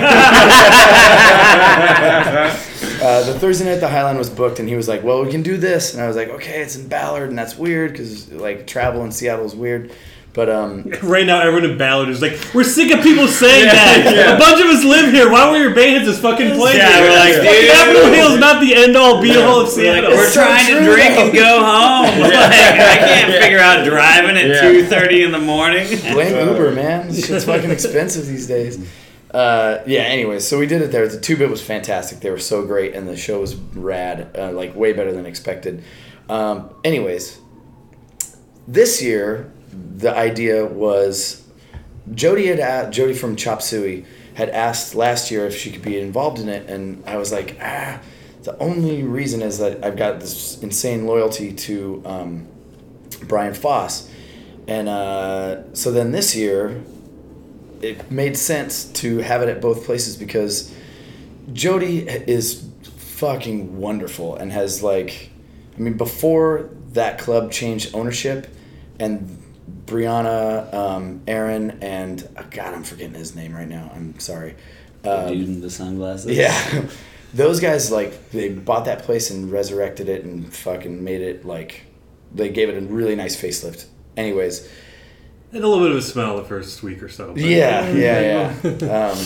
uh, the Thursday night at the Highline was booked, and he was like, well, we can do this. And I was like, okay, it's in Ballard, and that's weird because like travel in Seattle is weird. But um, right now, everyone in Ballard is like, we're sick of people saying yeah, that. Yeah. A bunch of us live here. Why were your bands just fucking playing yeah, here? We're like, dude, Capitol Hill's not the end-all, be-all of Seattle. We're so trying true, to drink though. and go home. Yeah. Like, I can't yeah. figure out driving at two thirty yeah. in the morning. Blame Uber, man. This shit's fucking expensive these days. Uh, yeah, anyway, so we did it there. The two-Bit was fantastic. They were so great, and the show was rad, uh, like way better than expected. Um, anyways, this year... The idea was Jody had uh, Jody from Chop Suey had asked last year if she could be involved in it, and I was like, ah, the only reason is that I've got this insane loyalty to um, Brian Foss. And uh, so then this year, it made sense to have it at both places because Jody is fucking wonderful and has, like, I mean, before that club changed ownership and Brianna, um, Aaron, and, oh God, I'm forgetting his name right now. I'm sorry. Um, the dude in the sunglasses? Yeah. Those guys, like, they bought that place and resurrected it and fucking made it, like, they gave it a really nice facelift. Anyways. And a little bit of a smell the first week or so. Yeah, yeah, yeah. yeah. Um,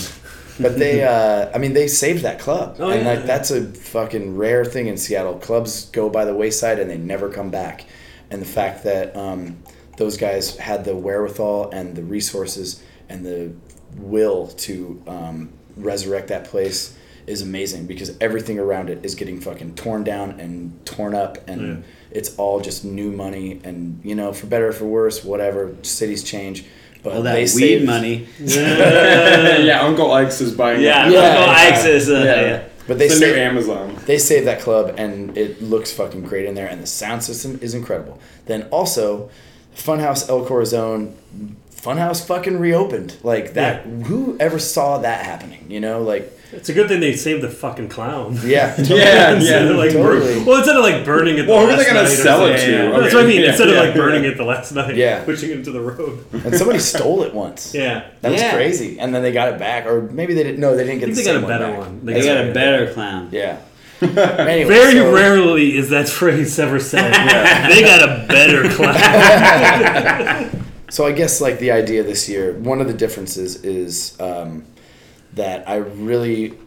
but they, uh, I mean, they saved that club. Oh, and yeah, like, yeah. That's a fucking rare thing in Seattle. Clubs go by the wayside and they never come back. And the fact that um, those guys had the wherewithal and the resources and the will to um, resurrect that place is amazing because everything around it is getting fucking torn down and torn up and yeah. It's all just new money and, you know, for better or for worse, whatever, cities change. But all that they weed saved money. Yeah, Uncle Ike's is buying yeah, yeah, Uncle yeah. Ike's is... Uh, yeah. Yeah. But they the saved, new Amazon. They saved that club and it looks fucking great in there and the sound system is incredible. Then also, Funhouse El Corazon... Funhouse fucking reopened. Like, that... Yeah. Who ever saw that happening, you know? Like... It's a good thing they saved the fucking clown. Yeah. yeah, yeah. Like, totally. Well, instead of like burning it well, the last night. Well, who are they going to sell it to? Yeah, yeah. Okay. That's what I mean. Yeah, instead yeah, of like burning yeah. it the last night. Yeah. Pushing it into the road. And somebody stole it once. Yeah. That was yeah. crazy. And then they got it back. Or maybe they didn't. No, they didn't get I think the same one back. They got a better one. one. They, they got, got a better clown. Yeah. Anyway, Very so. rarely is that phrase ever said. Yeah. They got a better clown. So I guess like the idea this year, one of the differences is... Um, that I really,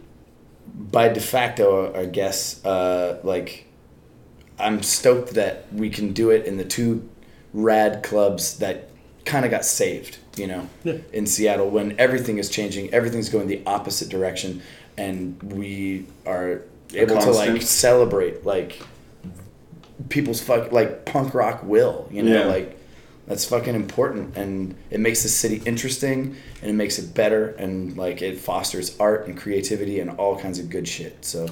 by de facto, I guess, uh, like, I'm stoked that we can do it in the two rad clubs that kind of got saved, you know, yeah. in Seattle when everything is changing, everything's going the opposite direction, and we are able to, like, celebrate, like, people's fuck, like, punk rock will, you know, yeah. like, that's fucking important, and it makes the city interesting, and it makes it better, and like it fosters art and creativity and all kinds of good shit. So,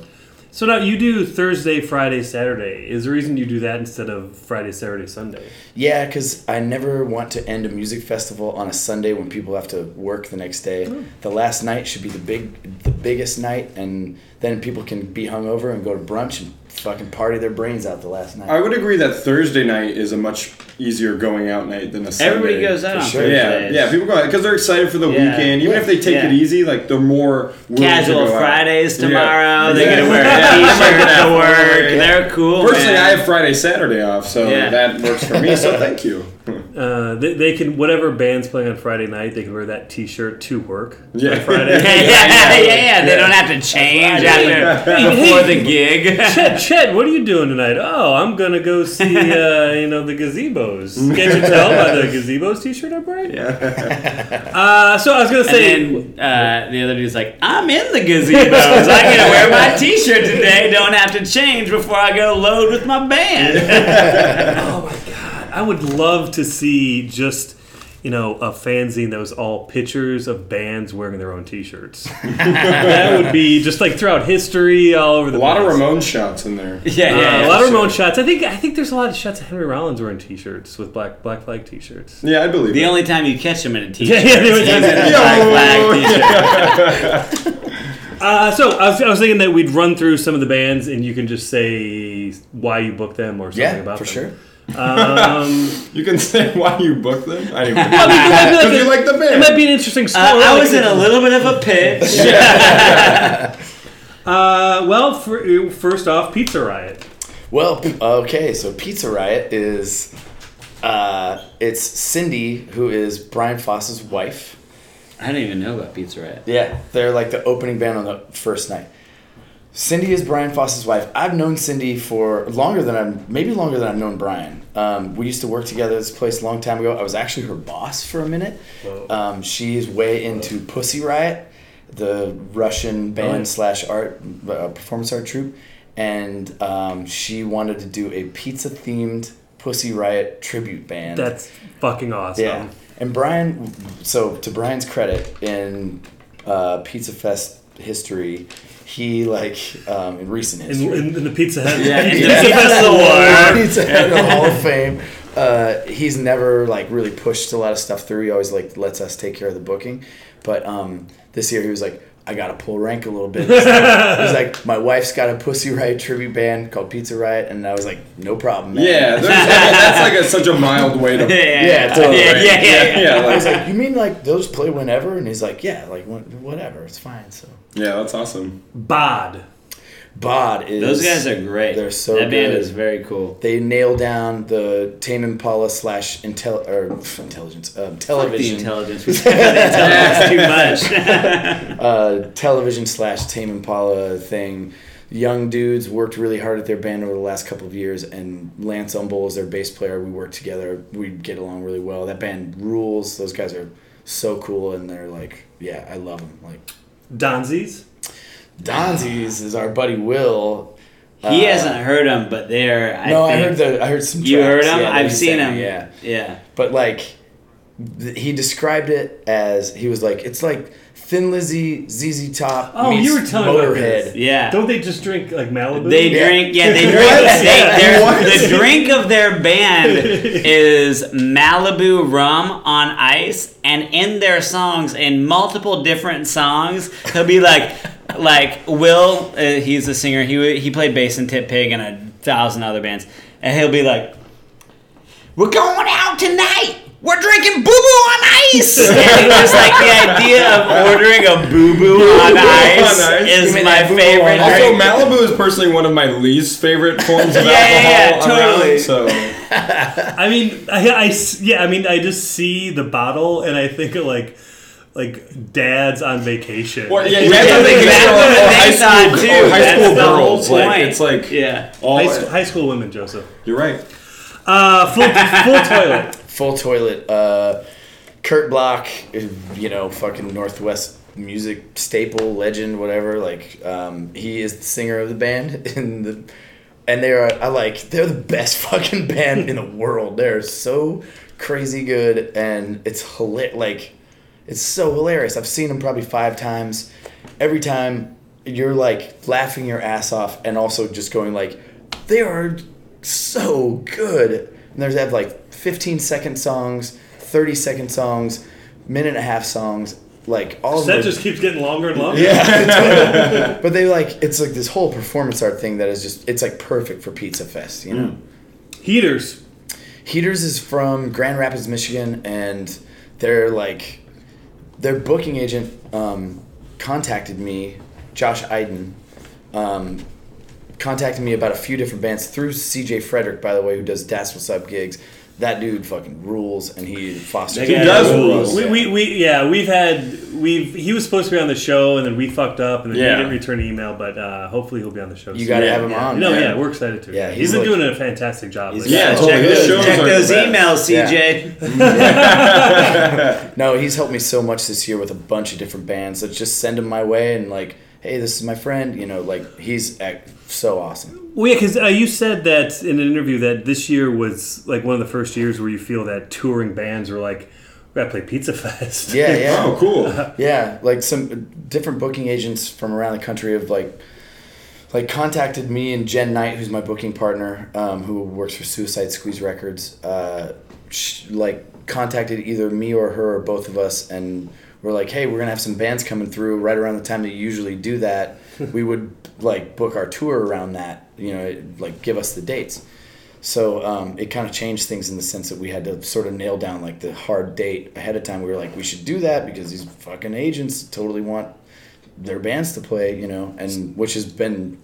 so now you do Thursday, Friday, Saturday. Is the reason you do that instead of Friday, Saturday, Sunday? Yeah, because I never want to end a music festival on a Sunday when people have to work the next day. Oh. The last night should be the big, the biggest night, and then people can be hungover and go to brunch and fucking party their brains out the last night. I would agree that Thursday night is a much easier going out night than a Sunday. Everybody goes out on sure. Thursdays. Yeah, yeah, people go out because they're excited for the yeah. weekend. Even yeah. if they take yeah. it easy, like they're more casual. To go Fridays out. Tomorrow, yeah. they're yeah. gonna wear a t-shirt to work. Yeah. They're cool. Personally, man. I have Friday, Saturday off, so yeah. that works for me. So thank you. Uh, they, they can whatever band's playing on Friday night, they can wear that T-shirt to work. Yeah, on Friday. yeah, yeah, yeah, yeah. They yeah. don't have to change after before the gig. Chet, Chet, what are you doing tonight? Oh, I'm gonna go see uh, you know the Gazebos. Can't you tell by the Gazebos T-shirt I'm wearing? Yeah. Uh, so I was gonna say, and then, uh, the other dude's like, I'm in the Gazebos. I'm gonna wear my T-shirt today. Don't have to change before I go load with my band. Oh my God. I would love to see just, you know, a fanzine that was all pictures of bands wearing their own T-shirts. That would be just like throughout history, all over the place. A lot place. of Ramon shots in there. Yeah, yeah, uh, yeah a lot of Ramon sure. shots. I think I think there's a lot of shots of Henry Rollins wearing T-shirts with black black flag T-shirts. Yeah, I believe the it. only time you catch him in a T-shirt. Yeah, yeah, the only time he's in a black flag T-shirt. Uh, so I was, I was thinking that we'd run through some of the bands and you can just say why you booked them or something yeah, about them. Yeah, for sure. Um, you can say why you booked them. I didn't because well, like you like the band. It might be an interesting story. Uh, I was in a little bit of a pitch. yeah. uh, well, for, first off, Pizza Riot. Well, okay, so Pizza Riot is uh, it's Cindy, who is Brian Foss's wife. I didn't even know about Pizza Riot. Yeah, they're like the opening band on the first night. Cindy is Brian Foss's wife. I've known Cindy for longer than I've, maybe longer than I've known Brian. Um, we used to work together at this place a long time ago. I was actually her boss for a minute. Um, she's way into Pussy Riot, the Russian band slash art, uh, performance art troupe. And um, she wanted to do a pizza-themed Pussy Riot tribute band. That's fucking awesome. Yeah. And Brian, so to Brian's credit, in uh, Pizza Fest history, he like um, in recent history in, in, in the Pizza Head, yeah, in the yeah. Pizza Fest Award, Pizza Head Hall of Fame. Uh, he's never like really pushed a lot of stuff through. He always like lets us take care of the booking. But um, this year he was like, I gotta pull rank a little bit. He's like, my wife's got a Pussy Riot tribute band called Pizza Riot, and I was like, no problem, man. Yeah, like, that's like a, such a mild way to. yeah, yeah, totally. yeah, yeah, yeah, yeah. yeah, yeah like, I was like, you mean like those play whenever? And he's like, yeah, like whatever, it's fine. So. Yeah, that's awesome. Bod. Bod is. Those guys are great. They're so that good. That band is very cool. They nail down the Tame Impala slash intel or intelligence um, television. Like the intelligence. We intelligence too much. uh, television slash Tame Impala thing. Young dudes worked really hard at their band over the last couple of years, and Lance Umble is their bass player. We worked together. We get along really well. That band rules. Those guys are so cool, and they're like, yeah, I love them. Like Donzies. Donzies is our buddy Will. He uh, hasn't heard them, but they're. I no, think I heard the. I heard some. Tracks. You heard them? Yeah, I've seen them. Yeah, yeah. But like, th- he described it as he was like, it's like Thin Lizzy, Z Z Top. Oh, meets you were telling Motorhead. About this. Yeah. Don't they just drink like Malibu? They yeah. drink. Yeah, they drink. they, the drink of their band is Malibu rum on ice, and in their songs, in multiple different songs, he'll be like. Like, Will, uh, he's a singer. He he played bass in Tit Pig and a thousand other bands. And he'll be like, we're going out tonight. We're drinking boo-boo on ice. And it was like the idea of ordering a boo-boo on ice on ice. Is my favorite. Also, Malibu is personally one of my least favorite forms of yeah, alcohol. Yeah, yeah, totally. Around, so. I mean, I, I, yeah, I mean, I just see the bottle and I think of like, Like dads on vacation. Well, yeah, dads on vacation. That's what they thought too. High school girls, like it's like yeah. All high, high school women, Joseph. You're right. Uh, full, full toilet. Full toilet. Uh, Kurt Block, you know, fucking Northwest music staple, legend, whatever. Like, um, he is the singer of the band, in the, and they are. I like. They're the best fucking band in the world. They're so crazy good, and it's hilarious. Like. It's so hilarious. I've seen them probably five times. Every time you're like laughing your ass off and also just going like, they are so good. And there's they have like fifteen second songs, thirty second songs, minute and a half songs. Like all that just keeps getting longer and longer. Yeah. But they like, it's like this whole performance art thing that is just, it's like perfect for Pizza Fest, you know? Mm. Heaters. Heaters is from Grand Rapids, Michigan, and they're like, their booking agent um, contacted me, Josh Iden, um, contacted me about a few different bands through C J Frederick, by the way, who does That's What's Up gigs. That dude fucking rules, and he fosters. He does rules. We, we we yeah we've had we've he was supposed to be on the show, and then we fucked up, and then yeah. he didn't return an email, but uh, hopefully he'll be on the show. You soon. Gotta yeah, have him yeah. on. No, man. Yeah, we're excited to. Yeah, he's, he's like, doing a fantastic job. Like, yeah, oh, check those, check those emails, C J. Yeah. No, he's helped me so much this year with a bunch of different bands. Let's just send him my way, and like, hey, this is my friend. You know, like he's so awesome. Well, yeah, because uh, you said that in an interview that this year was like one of the first years where you feel that touring bands were like, we gotta play Pizza Fest. Yeah, yeah. Oh, cool. Yeah, like some different booking agents from around the country have like, like contacted me and Jen Knight, who's my booking partner, um, who works for Suicide Squeeze Records. Uh, she, like contacted either me or her or both of us, and we're like, hey, we're gonna have some bands coming through right around the time that you usually do that. We would like book our tour around that. You know, it, like give us the dates. So um, it kind of changed things in the sense that we had to sort of nail down like the hard date ahead of time. We were like, we should do that because these fucking agents totally want their bands to play, you know, and which has been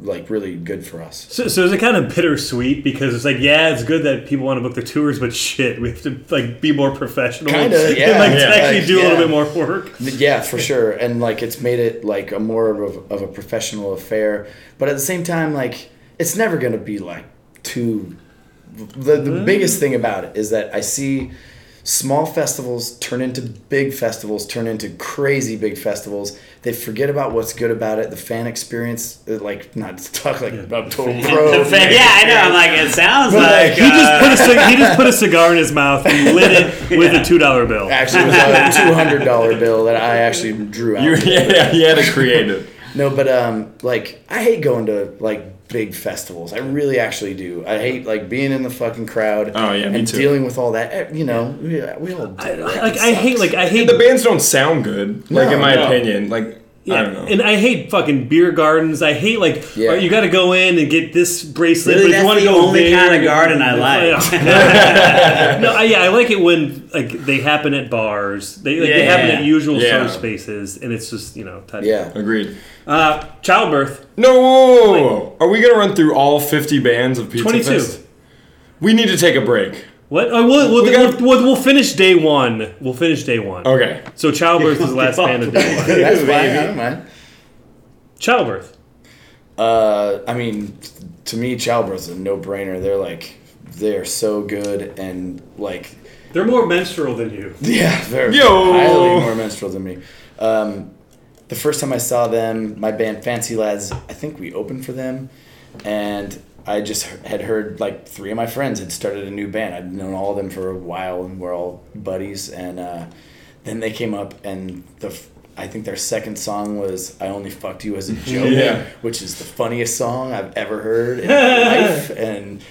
like really good for us. So, so is it kind of bittersweet because it's like, yeah, it's good that people want to book the tours, but shit, we have to like be more professional. Kind of, yeah. And, like yeah, actually like, do yeah. a little bit more work. Yeah, for sure. And like it's made it like a more of, of a professional affair. But at the same time, like it's never going to be like too. The the mm. biggest thing about it is that I see small festivals turn into big festivals, turn into crazy big festivals. They forget about what's good about it. The fan experience, like, not to talk like yeah. about total pro. Fan, yeah, I know. I'm like, it sounds but like... like he, uh... just put a, he just put a cigar in his mouth and lit it yeah. with a two dollar bill. Actually, it was a two hundred dollar bill that I actually drew out. You, yeah, you had to create it. No, but, um, like, I hate going to, like, big festivals. I really actually do. I hate, like, being in the fucking crowd. Oh, yeah, me and too. Dealing with all that. You know, yeah, we all do. I, like, I hate, like, I hate... The bands don't sound good, no, like, in my no. opinion. Like... Yeah. I don't know. And I hate fucking beer gardens. I hate, like, yeah. right, you got to go in and get this bracelet. Really, but that's you want to the go only kind of garden I like. No, I, yeah, I like it when, like, they happen at bars. They like, yeah. they happen at usual yeah. show spaces, and it's just, you know. Touchy. Yeah, agreed. Uh, childbirth. No, like, are we gonna run through all fifty bands of Pizza twenty-two? Fest? We need to take a break. What? Oh, we'll, we'll, we gotta, we'll, we'll finish day one. We'll finish day one. Okay. So Childbirth is the last band of day one. That's fine. I don't mind. Childbirth. Uh, I mean, to me, Childbirth is a no-brainer. They're like, they're so good and like... They're more menstrual than you. Yeah, they're Yo. highly more menstrual than me. Um, the first time I saw them, my band Fancy Lads, I think we opened for them, and... I just had heard, like, three of my friends had started a new band. I'd known all of them for a while, and we're all buddies. And uh, then they came up, and the I think their second song was I Only Fucked You As a Joke, yeah. which is the funniest song I've ever heard in my life. And,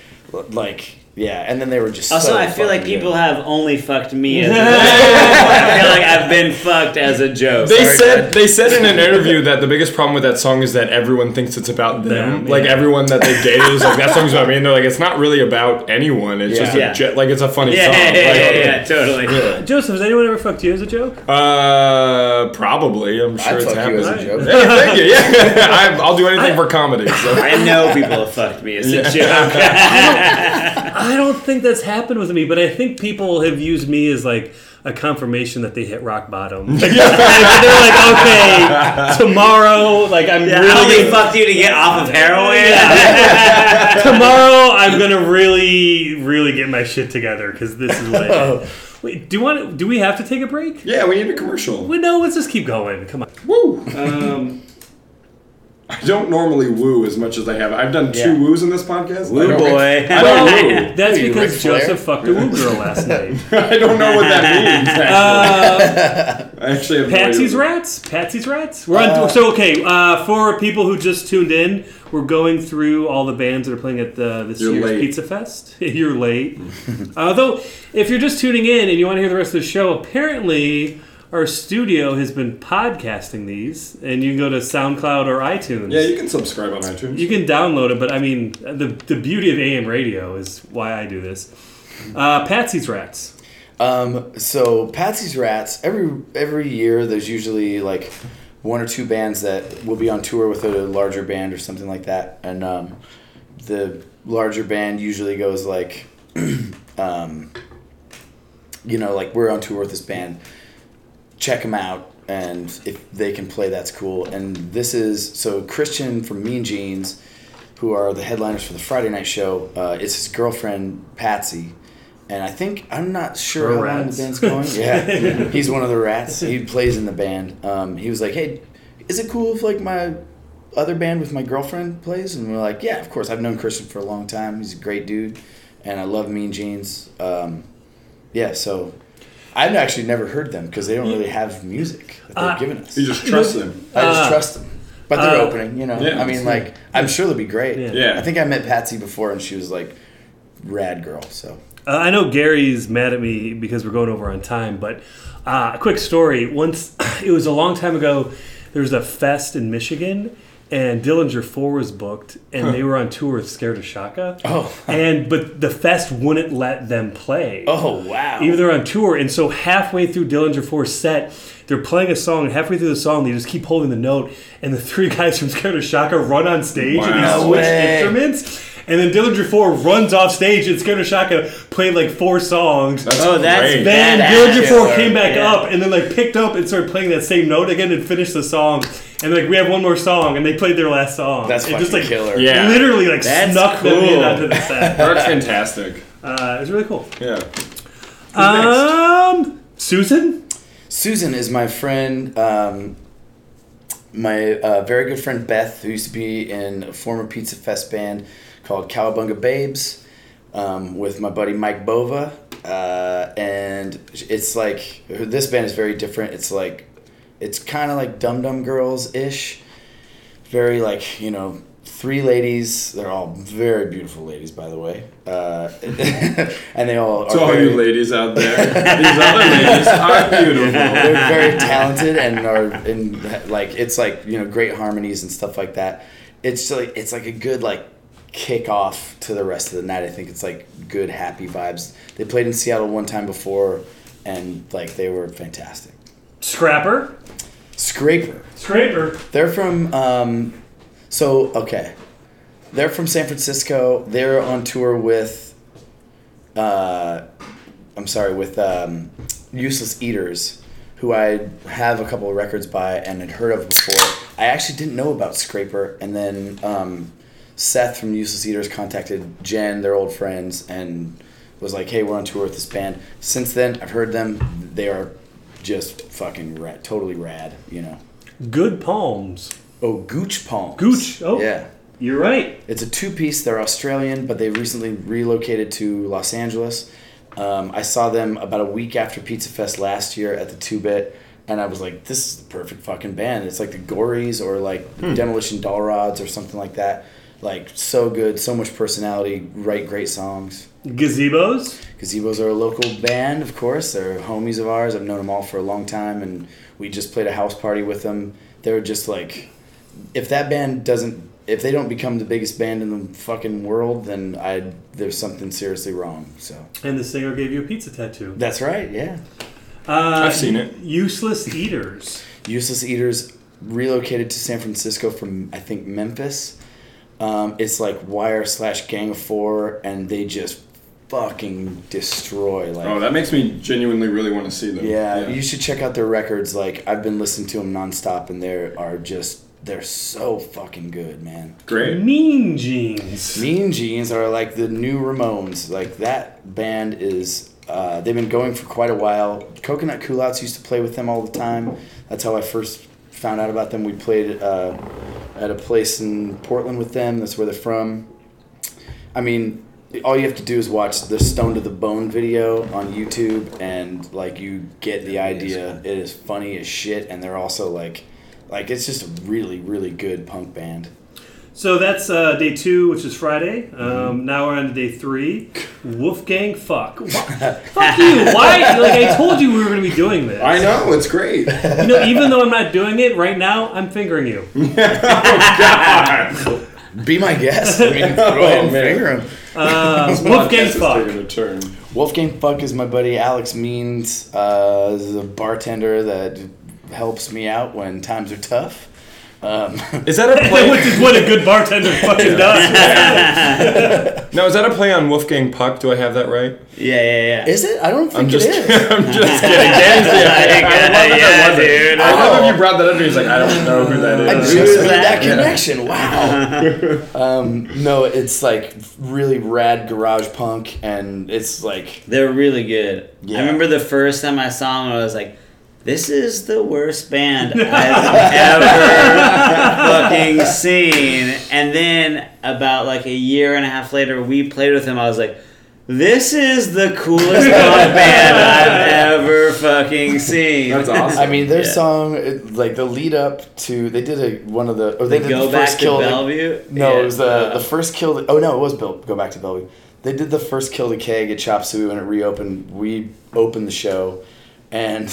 like... Yeah, and then they were just. Also, so I feel like people good. have only fucked me as a joke. I feel like I've been fucked as a joke. They Sorry, said God. they said in an interview that the biggest problem with that song is that everyone thinks it's about them. them like yeah. everyone that they dated is like that song's about me, and they're like it's not really about anyone. It's yeah. just a yeah. jet, like it's a funny yeah, song. Yeah, yeah, like, yeah, yeah, yeah totally. Yeah. Joseph, has anyone ever fucked you as a joke? Uh, probably. I'm sure I'd it's happened. As a joke. Yeah, thank you. Yeah, I'll do anything I, for comedy. So. I know people have fucked me as a yeah. joke. I don't think that's happened with me, but I think people have used me as like a confirmation that they hit rock bottom. Like, they're like, okay, tomorrow, like I'm yeah, really I only gonna... fucked you to get off of heroin. Yeah. Tomorrow, I'm gonna really, really get my shit together because this is what. I Wait, do you want? Do we have to take a break? Yeah, we need a commercial. Well, no, let's just keep going. Come on. Woo. Um, I don't normally woo as much as I have. I've done two yeah. woos in this podcast. Woo I boy. I don't woo. That's because Joseph fucked a woo girl last night. I don't know what that means, actually. Uh, I actually have Patsy's Rats. Patsy's Rats. We're uh, on, so, okay, uh, for people who just tuned in, we're going through all the bands that are playing at the this year's late. Pizza Fest. You're late. Although, uh, if you're just tuning in and you want to hear the rest of the show, apparently... Our studio has been podcasting these, and you can go to SoundCloud or iTunes. Yeah, you can subscribe on iTunes. You can download it, but I mean, the the beauty of A M radio is why I do this. Uh, Patsy's Rats. Um, so Patsy's Rats. Every every year, there's usually like one or two bands that will be on tour with a larger band or something like that, and um, the larger band usually goes like, um, you know, like we're on tour with this band. Check them out, and if they can play, that's cool. And this is, so Christian from Mean Jeans, who are the headliners for the Friday night show, uh, it's his girlfriend, Patsy. And I think, I'm not sure how long the band's going. Yeah, he's one of the rats. He plays in the band. Um, he was like, hey, is it cool if like my other band with my girlfriend plays? And we're like, yeah, of course. I've known Christian for a long time. He's a great dude, and I love Mean Jeans. Um, yeah, so... I've actually never heard them because they don't really have music that they've uh, given us. You just trust them. I just uh, trust them. But they're uh, opening, you know. Yeah, I mean, like, I'm sure they'll be great. Yeah. yeah. I think I met Patsy before, and she was, like, rad girl, so. Uh, I know Gary's mad at me because we're going over on time, but uh, a quick story. Once, it was a long time ago, there was a fest in Michigan, and Dillinger four was booked, and huh. they were on tour with Scared of Shaka. Oh. And but the fest wouldn't let them play. Oh, wow. Even they're on tour, and so halfway through Dillinger four's set, they're playing a song, and halfway through the song, they just keep holding the note, and the three guys from Scared of Shaka run on stage, wow. and they switch instruments. And then Dillinger four runs off stage, and Scared of Shaka played like four songs. That's oh, that's great. Then that Dillinger four killer. came back yeah. up and then like picked up and started playing that same note again and finished the song. And like we have one more song, and they played their last song. That's fucking just, like, killer. Yeah, literally like that's snuck cool. them in onto the set. That's fantastic. Uh, it was really cool. Yeah. Um, next? Susan? Susan is my friend, um, my uh, very good friend Beth, who used to be in a former Pizza Fest band called Cowabunga Babes, um, with my buddy Mike Bova. Uh, and it's like, this band is very different. It's like, it's kind of like Dum Dum Girls-ish. Very like, you know, three ladies. They're all very beautiful ladies, by the way. Uh, and they all are To all very... you ladies out there, these other ladies are beautiful. They're very talented and are in, like, it's like, you know, great harmonies and stuff like that. It's like, it's like a good, like, kick off to the rest of the night. I think it's like good, happy vibes. They played in Seattle one time before, and like they were fantastic. Scrapper? Scraper. Scraper. They're from, um, so, okay. They're from San Francisco. They're on tour with, uh, I'm sorry, with um, Useless Eaters, who I have a couple of records by and had heard of before. I actually didn't know about Scraper, and then um, Seth from Useless Eaters contacted Jen, their old friends, and was like, hey, we're on tour with this band. Since then, I've heard them. They are just fucking rad, totally rad, you know. Good Palms. Oh, Gooch Palms. Gooch, oh. Yeah. You're right. It's a two-piece. They're Australian, but they recently relocated to Los Angeles. Um, I saw them about a week after Pizza Fest last year at the two-bit, and I was like, this is the perfect fucking band. It's like the Gories or like hmm. Demolition Doll Rods or something like that. Like, so good, so much personality, write great songs. Gazebos? Gazebos are a local band, of course. They're homies of ours. I've known them all for a long time, and we just played a house party with them. They were just like, if that band doesn't, if they don't become the biggest band in the fucking world, then I there's something seriously wrong. So. And the singer gave you a pizza tattoo. That's right, yeah. Uh, I've seen it. Useless Eaters. Useless Eaters relocated to San Francisco from, I think, Memphis. Um, it's like Wire slash Gang of Four, and they just fucking destroy. Like, oh, that makes me genuinely really want to see them. Yeah, yeah, you should check out their records. Like, I've been listening to them nonstop, and they are just, they're so fucking good, man. Great. Mean Jeans. Mean Jeans are like the new Ramones. Like, that band is, uh, they've been going for quite a while. Coconut Coolouts used to play with them all the time. That's how I first found out about them. We played uh, at a place in Portland with them. That's where they're from. I mean, all you have to do is watch the Stone to the Bone video on YouTube, and like you get the idea. It is funny as shit, and they're also like, like it's just a really, really good punk band. So that's uh, day two, which is Friday. Um, mm-hmm. Now we're on to day three. Wolfgang Fuck. Fuck you. Why? Like, I told you we were going to be doing this. I know. It's great. You know, even though I'm not doing it right now, I'm fingering you. Oh, God. Be my guest. I mean, go ahead and finger him. Uh, Wolfgang Fuck. Taking a turn. Wolfgang Fuck is my buddy Alex Means. Uh, is a bartender that helps me out when times are tough. Um, is that a play? Which is what a good bartender fucking does. Now, is that a play on Wolfgang Puck? Do I have that right? Yeah, yeah, yeah. Is it? I don't think I'm just, it is. I'm just kidding. Dan's the I, I love that yeah, that wasn't. Dude, I love oh. if you brought that up and he's like, I don't know who that is. I just made that connection. Wow. um, no, it's like really rad garage punk, and it's like... They're really good. Yeah. I remember the first time I saw them, I was like, this is the worst band I've ever fucking seen. And then about like a year and a half later, we played with him. I was like, this is the coolest punk band I've ever fucking seen. That's awesome. I mean, their yeah. song, like the lead up to, they did a, one of the, or they, they did go the first back kill. To Bellevue? Like, no, yeah. it was the, uh, the first kill. To, oh no, it was Bill, Go Back to Bellevue. They did the first Kill the Keg at Chop Suey when it reopened. We opened the show, and...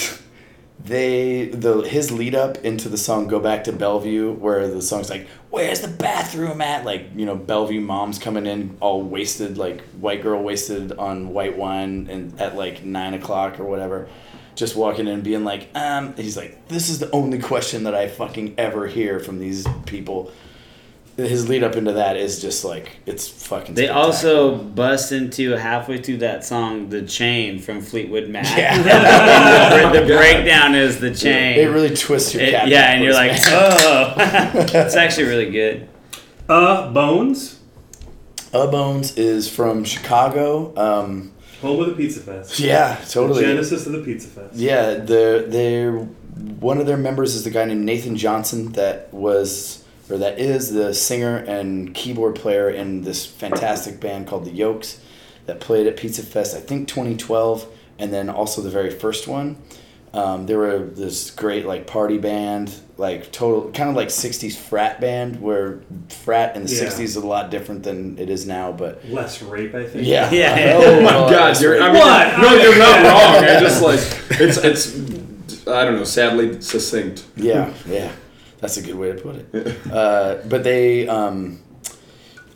They the his lead up into the song Go Back to Bellevue, where the song's like, where's the bathroom at? Like, you know, Bellevue mom's coming in all wasted, like white girl wasted on white wine, and at like nine o'clock or whatever, just walking in and being like, um he's like, this is the only question that I fucking ever hear from these people. His lead up into that is just like, it's fucking They also bust into, halfway through that song, The Chain from Fleetwood Mac. Yeah. the, the breakdown is The Chain. It, it really twists your cap. Yeah, and you're like, man. oh. It's actually really good. Uh, Bones? Uh, Bones is from Chicago. Um, Home of the Pizza Fest. Yeah, totally. The genesis of the Pizza Fest. Yeah, they're, they're, one of their members is the guy named Nathan Johnson that was, or that is the singer and keyboard player in this fantastic band called The Yokes that played at Pizza Fest, I think twenty twelve, and then also the very first one. Um, they were this great like party band, like total kind of like sixties frat band, where frat in the yeah. sixties is a lot different than it is now, but less rape, I think. Yeah. yeah. I oh my god, you're I mean, what? No, you're not wrong. I just like it's it's I don't know, sadly succinct. Yeah, yeah. That's a good way to put it. Uh, but they um,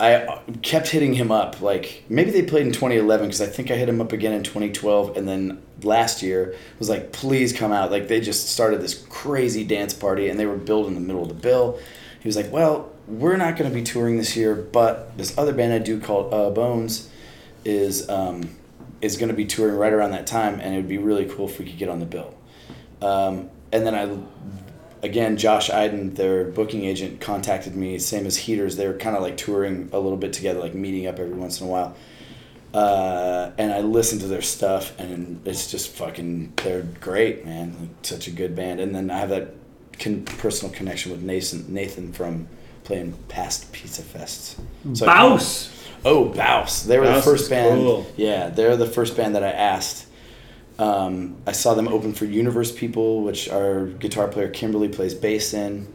I kept hitting him up. Like maybe they played in twenty eleven because I think I hit him up again in twenty twelve, and then last year was like, please come out. Like they just started this crazy dance party, and they were billed in the middle of the bill. He was like, well, we're not going to be touring this year, but this other band I do called uh, Bones is um, is going to be touring right around that time, and it would be really cool if we could get on the bill. Um, and then I. Again, Josh Iden, their booking agent, contacted me, same as Heaters. They were kind of like touring a little bit together, like meeting up every once in a while. Uh, and I listened to their stuff, and it's just fucking, they're great, man. Like, such a good band. And then I have that con- personal connection with Nathan, Nathan from playing past Pizza Fests. So Bouse! Oh, Bouse. They were Bouse the first band. Cool. Yeah, they're the first band that I asked. Um, I saw them open for Universe People, which our guitar player Kimberly plays bass in,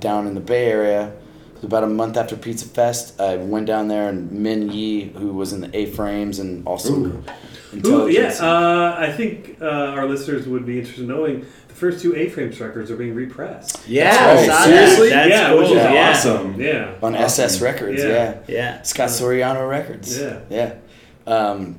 down in the Bay Area. It was about a month after Pizza Fest. I went down there, and Min Yi, who was in the A-Frames and also Ooh. Intelligence. Ooh, yeah, uh, I think uh, our listeners would be interested in knowing the first two A-Frames records are being repressed. Yeah, right. That. Seriously? That's yeah, cool. Which is yeah. awesome. Yeah. On awesome. S S Records, yeah. yeah. yeah. Scott Soriano Records. Yeah. Yeah. Um,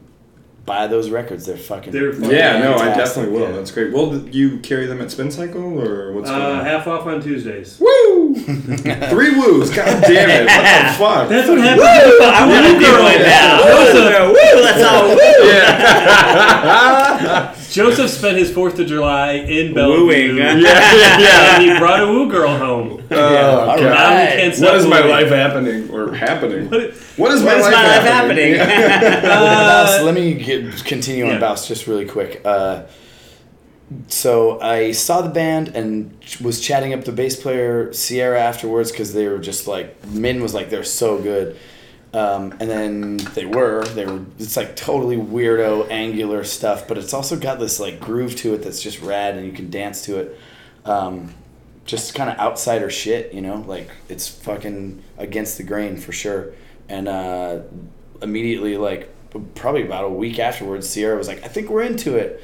Buy those records. They're fucking... They're fucking yeah, fantastic. No, I definitely will. Yeah. That's great. Will you carry them at Spin Cycle, or what's going uh, on? Half off on Tuesdays. Woo! Three woos. God damn it. What the fuck? That's what happened. Woo! I want to do right now. Joseph, woo! That's all woo! Yeah. Joseph spent his fourth of July in Bellevue. Wooing. Yeah, yeah, yeah. And he brought a woo girl home. Oh, uh, yeah, right. What is wooing. my life happening? Or happening? What is, what is, what my, is life my life happening? happening? uh, Let me get... Continue on yeah. Bouse just really quick. Uh, so I saw the band and was chatting up the bass player Sierra afterwards because they were just like Min was like they're so good, um, and then they were they were it's like totally weirdo angular stuff, but it's also got this like groove to it that's just rad and you can dance to it, um, just kind of outsider shit, you know, like it's fucking against the grain for sure, and uh, immediately like. Probably about a week afterwards, Sierra was like, I think we're into it.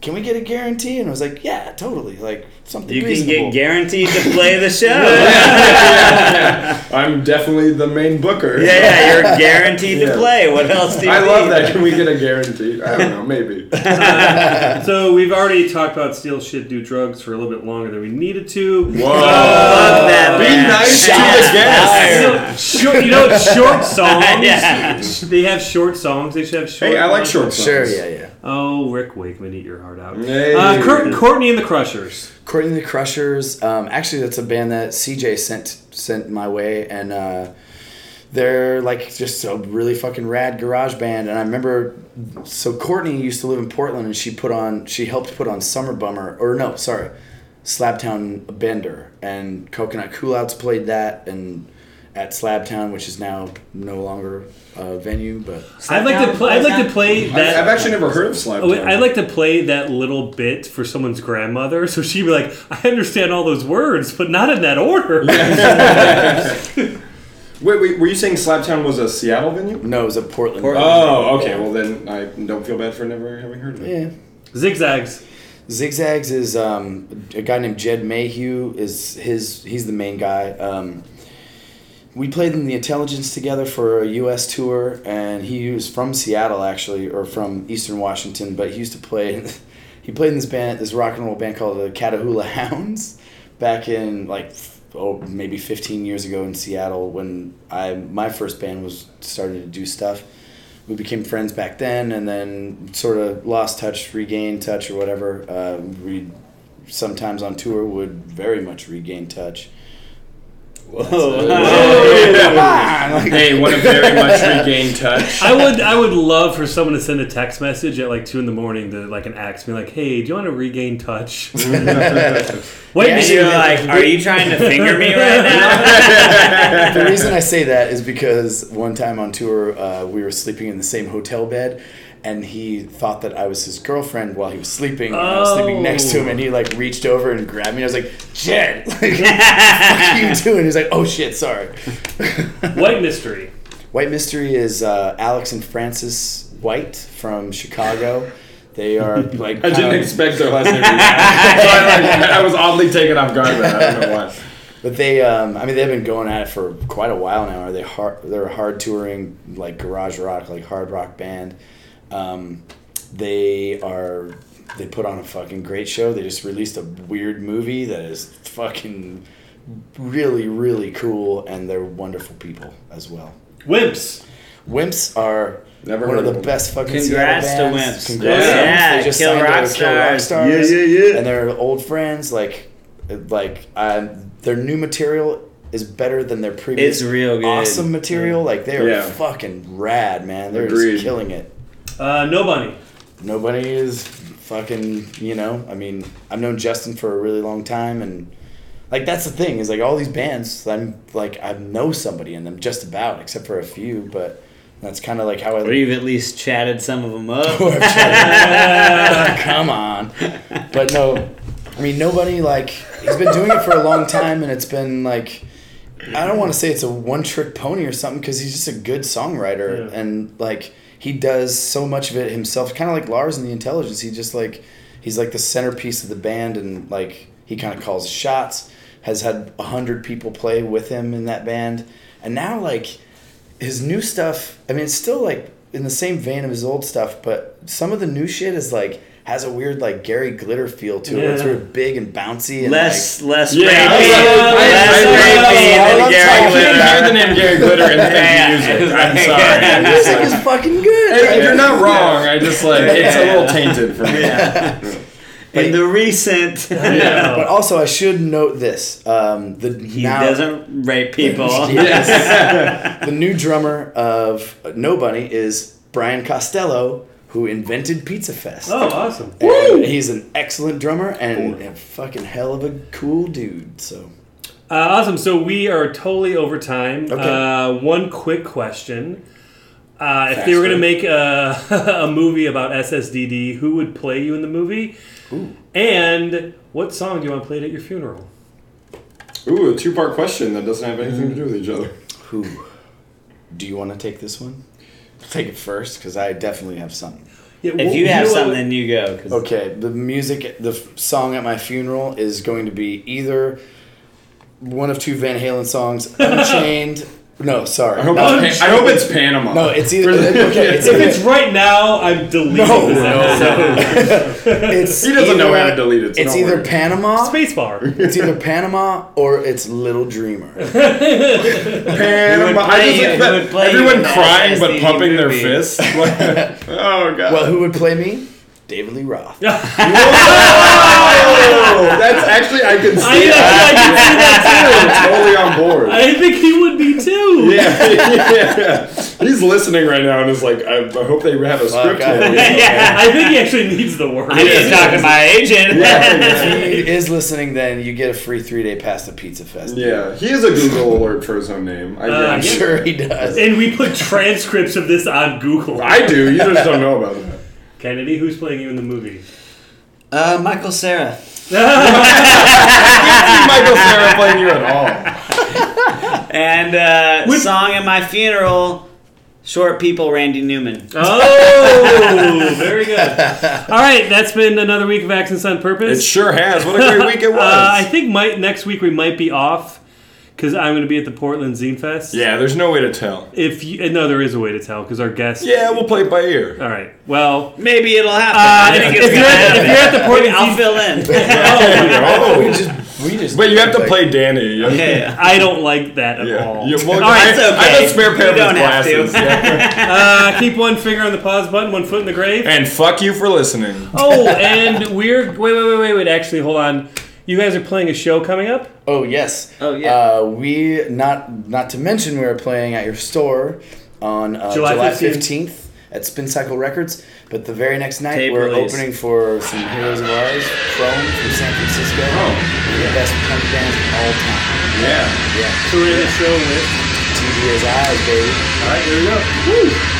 Can we get a guarantee? And I was like, yeah, totally. Like, something You reasonable. Can get guaranteed to play the show. yeah. I'm definitely the main booker. Yeah, yeah you're guaranteed yeah. to play. What else do you I need? love that. Can we get a guarantee? I don't know, maybe. uh, so we've already talked about Steal Shit Do Drugs for a little bit longer than we needed to. Whoa. Whoa. Love that, Be man. nice Shots to the guests. You know, short, you know, short songs. yeah. They have short songs. They should have short Hey, I like short songs. songs. Sure, yeah, yeah. Oh, Rick Wakeman, eat your heart out. Hey. Uh, Curt- Courtney and the Crushers. Courtney and the Crushers. Um, actually, that's a band that C J sent sent my way, and uh, they're like just a really fucking rad garage band. And I remember, so Courtney used to live in Portland, and she put on, she helped put on Summer Bummer, or no, sorry, Slabtown Bender, and Coconut Coolouts played that, and. At Slabtown, which is now no longer a venue, but I'd like to play. I'd like to play that. I've actually never heard of Slabtown. I'd like to play that little bit for someone's grandmother, so she'd be like, "I understand all those words, but not in that order." wait, wait, were you saying Slabtown was a Seattle venue? No, it was a Portland. Portland. Oh, okay. Well, then I don't feel bad for never having heard of it. Yeah, Zigzags. Zigzags is um, a guy named Jed Mayhew. Is his? He's the main guy. Um, We played in the Intelligence together for a U S tour, and he was from Seattle actually, or from Eastern Washington, but he used to play. He played in this band, this rock and roll band called the Catahoula Hounds, back in like oh maybe fifteen years ago in Seattle when I my first band was started to do stuff. We became friends back then, and then sort of lost touch, regained touch, or whatever. Uh, we sometimes on tour would very much regain touch. Whoa. Whoa. Hey, want to very much regain touch. I would I would love for someone to send a text message at like two in the morning to like an axe me like, hey, do you want to regain touch? Wait, yeah, you're like, are you trying to finger me right now? The reason I say that is because one time on tour uh, we were sleeping in the same hotel bed. And he thought that I was his girlfriend while he was sleeping. Oh. I was sleeping next to him, and he like reached over and grabbed me. And I was like, "Jed, like, what are you doing?" He's like, "Oh shit, sorry." White Mystery. White Mystery is uh, Alex and Francis White from Chicago. They are like. I didn't um, expect their last name. Like, I was oddly taken off guard. Right? I don't know why. But they, um, I mean, they've been going at it for quite a while now. Are they hard? They're a hard touring like garage rock, like hard rock band. Um, they are, they put on a fucking great show. They just released a weird movie that is fucking really, really cool. And they're wonderful people as well. Wimps. Wimps are Never one of the best fucking Congrats Seattle bands. To Wimps. Congrats yeah. to Wimps. Yeah. They just Kill Rock Stars. Yeah, yeah, yeah. And they're old friends. Like, like, uh, their new material is better than their previous it's real good. awesome material. Yeah. Like, they are yeah. fucking rad, man. They're Agreed. just killing it. Uh, Nobody. Nobody is fucking, you know, I mean, I've known Justin for a really long time, and, like, that's the thing, is, like, all these bands, I'm, like, I know somebody in them, just about, except for a few, but that's kind of, like, how I... Or you've at least chatted some of them up. Or I've chatted them up. Come on. But, no, I mean, Nobody, like, he's been doing it for a long time, and it's been, like... I don't want to say it's a one-trick pony or something, because he's just a good songwriter, yeah. and, like... He does so much of it himself, kind of like Lars in The Intelligence. He just like, he's like the centerpiece of the band, and like he kind of calls shots. Has had a hundred people play with him in that band, and now like his new stuff. I mean, it's still like in the same vein of his old stuff, but some of the new shit is like has a weird like Gary Glitter feel to it. Yeah. It's sort of big and bouncy and less like, less rapey. Yeah, I love talking the name Gary Glitter in the music. I'm sorry. The music is fucking good. Hey, right? You're not wrong. I just like yeah. it's a little tainted for me. Yeah. But, in the recent, yeah. But also I should note this: um, the he now, doesn't rape people. Yes. The new drummer of Nobody is Brian Costello, who invented Pizza Fest. Oh, awesome. Woo! He's an excellent drummer and a fucking hell of a cool dude. So, uh, awesome. So we are totally over time. Okay. Uh, one quick question. Uh, if they were going to make a, a movie about S S D D, who would play you in the movie? Ooh. And what song do you want played at your funeral? Ooh, a two-part question that doesn't have anything to do with each other. Who? Do you want to take this one? Take it first, because I definitely have something. Yeah, well, if you have you know something, then you go. Cause okay, the music, the f- song at my funeral is going to be either one of two Van Halen songs, Unchained. No, sorry. I hope, no, it's, Pan- I hope it's Panama. No, it's either... Okay, it's if either, it's right now, I'm deleting no, this episode. No. It's he doesn't either, know how to delete it. So it's either worry. Panama... Spacebar. It's either Panama or it's Little Dreamer. Panama. Play, I just play everyone crying but pumping their fists. Oh, God. Well, who would play me? David Lee Roth. Whoa! That's actually, I can see I know, that. I can see that too. I'm totally on board. I think he would be too. Yeah, yeah. He's listening right now and is like, I, I hope they have a script. Oh, yeah. Yeah. I think he actually needs the word. I need to talk to my agent. Yeah. If he is listening, then you get a free three-day pass to Pizza Fest. Yeah, he has a Google alert for his own name. I, uh, I'm sure he does. And we put transcripts of this on Google. I do. You just don't know about that. Kennedy, who's playing you in the movie? Uh, Michael Cera. I can't see Michael Cera playing you at all. And uh, With- song at my funeral, Short People, Randy Newman. Oh, very good. All right, that's been another week of Accents on Purpose. It sure has. What a great week it was. Uh, I think my, next week we might be off. Because I'm going to be at the Portland Zine Fest. Yeah, there's no way to tell. If you, No, there is a way to tell, because our guest... Yeah, we'll play it by ear. All right, well... Maybe it'll happen. Uh, if, if, you're at, if you're at the Portland I'll fill in. oh, oh, we just... We just but you have to like, play Danny. Okay, I don't like that at yeah. all. Yeah, well, all right, I, okay. I have a spare pair you of glasses. Yeah. uh, keep one finger on the pause button, one foot in the grave. And fuck you for listening. Oh, and we're... Wait, wait, wait, wait, wait. Actually, hold on. You guys are playing a show coming up? Oh, yes. Oh, yeah. Uh, we, not not to mention, we are playing at your store on uh, July fifteenth at Spin Cycle Records, but the very next night Tape we're release. opening for some heroes of ours, Chrome from San Francisco. Oh, yeah. The best punk band of all time. Yeah, yeah. yeah. So we're in the show with T D's Eyes, baby. All right, here we go. Woo!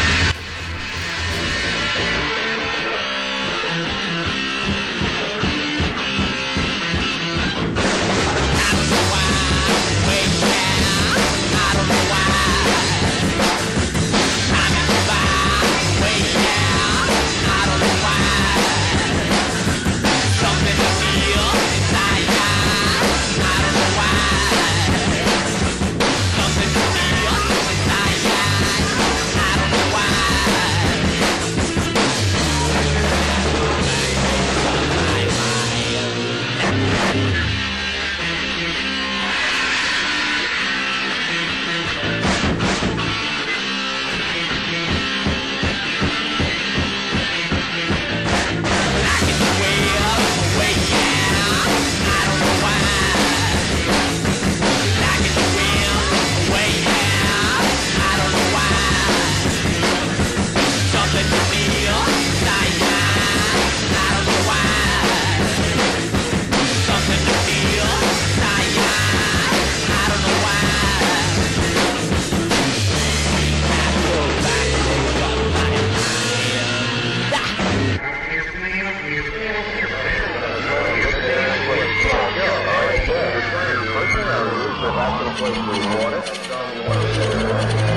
Thank you.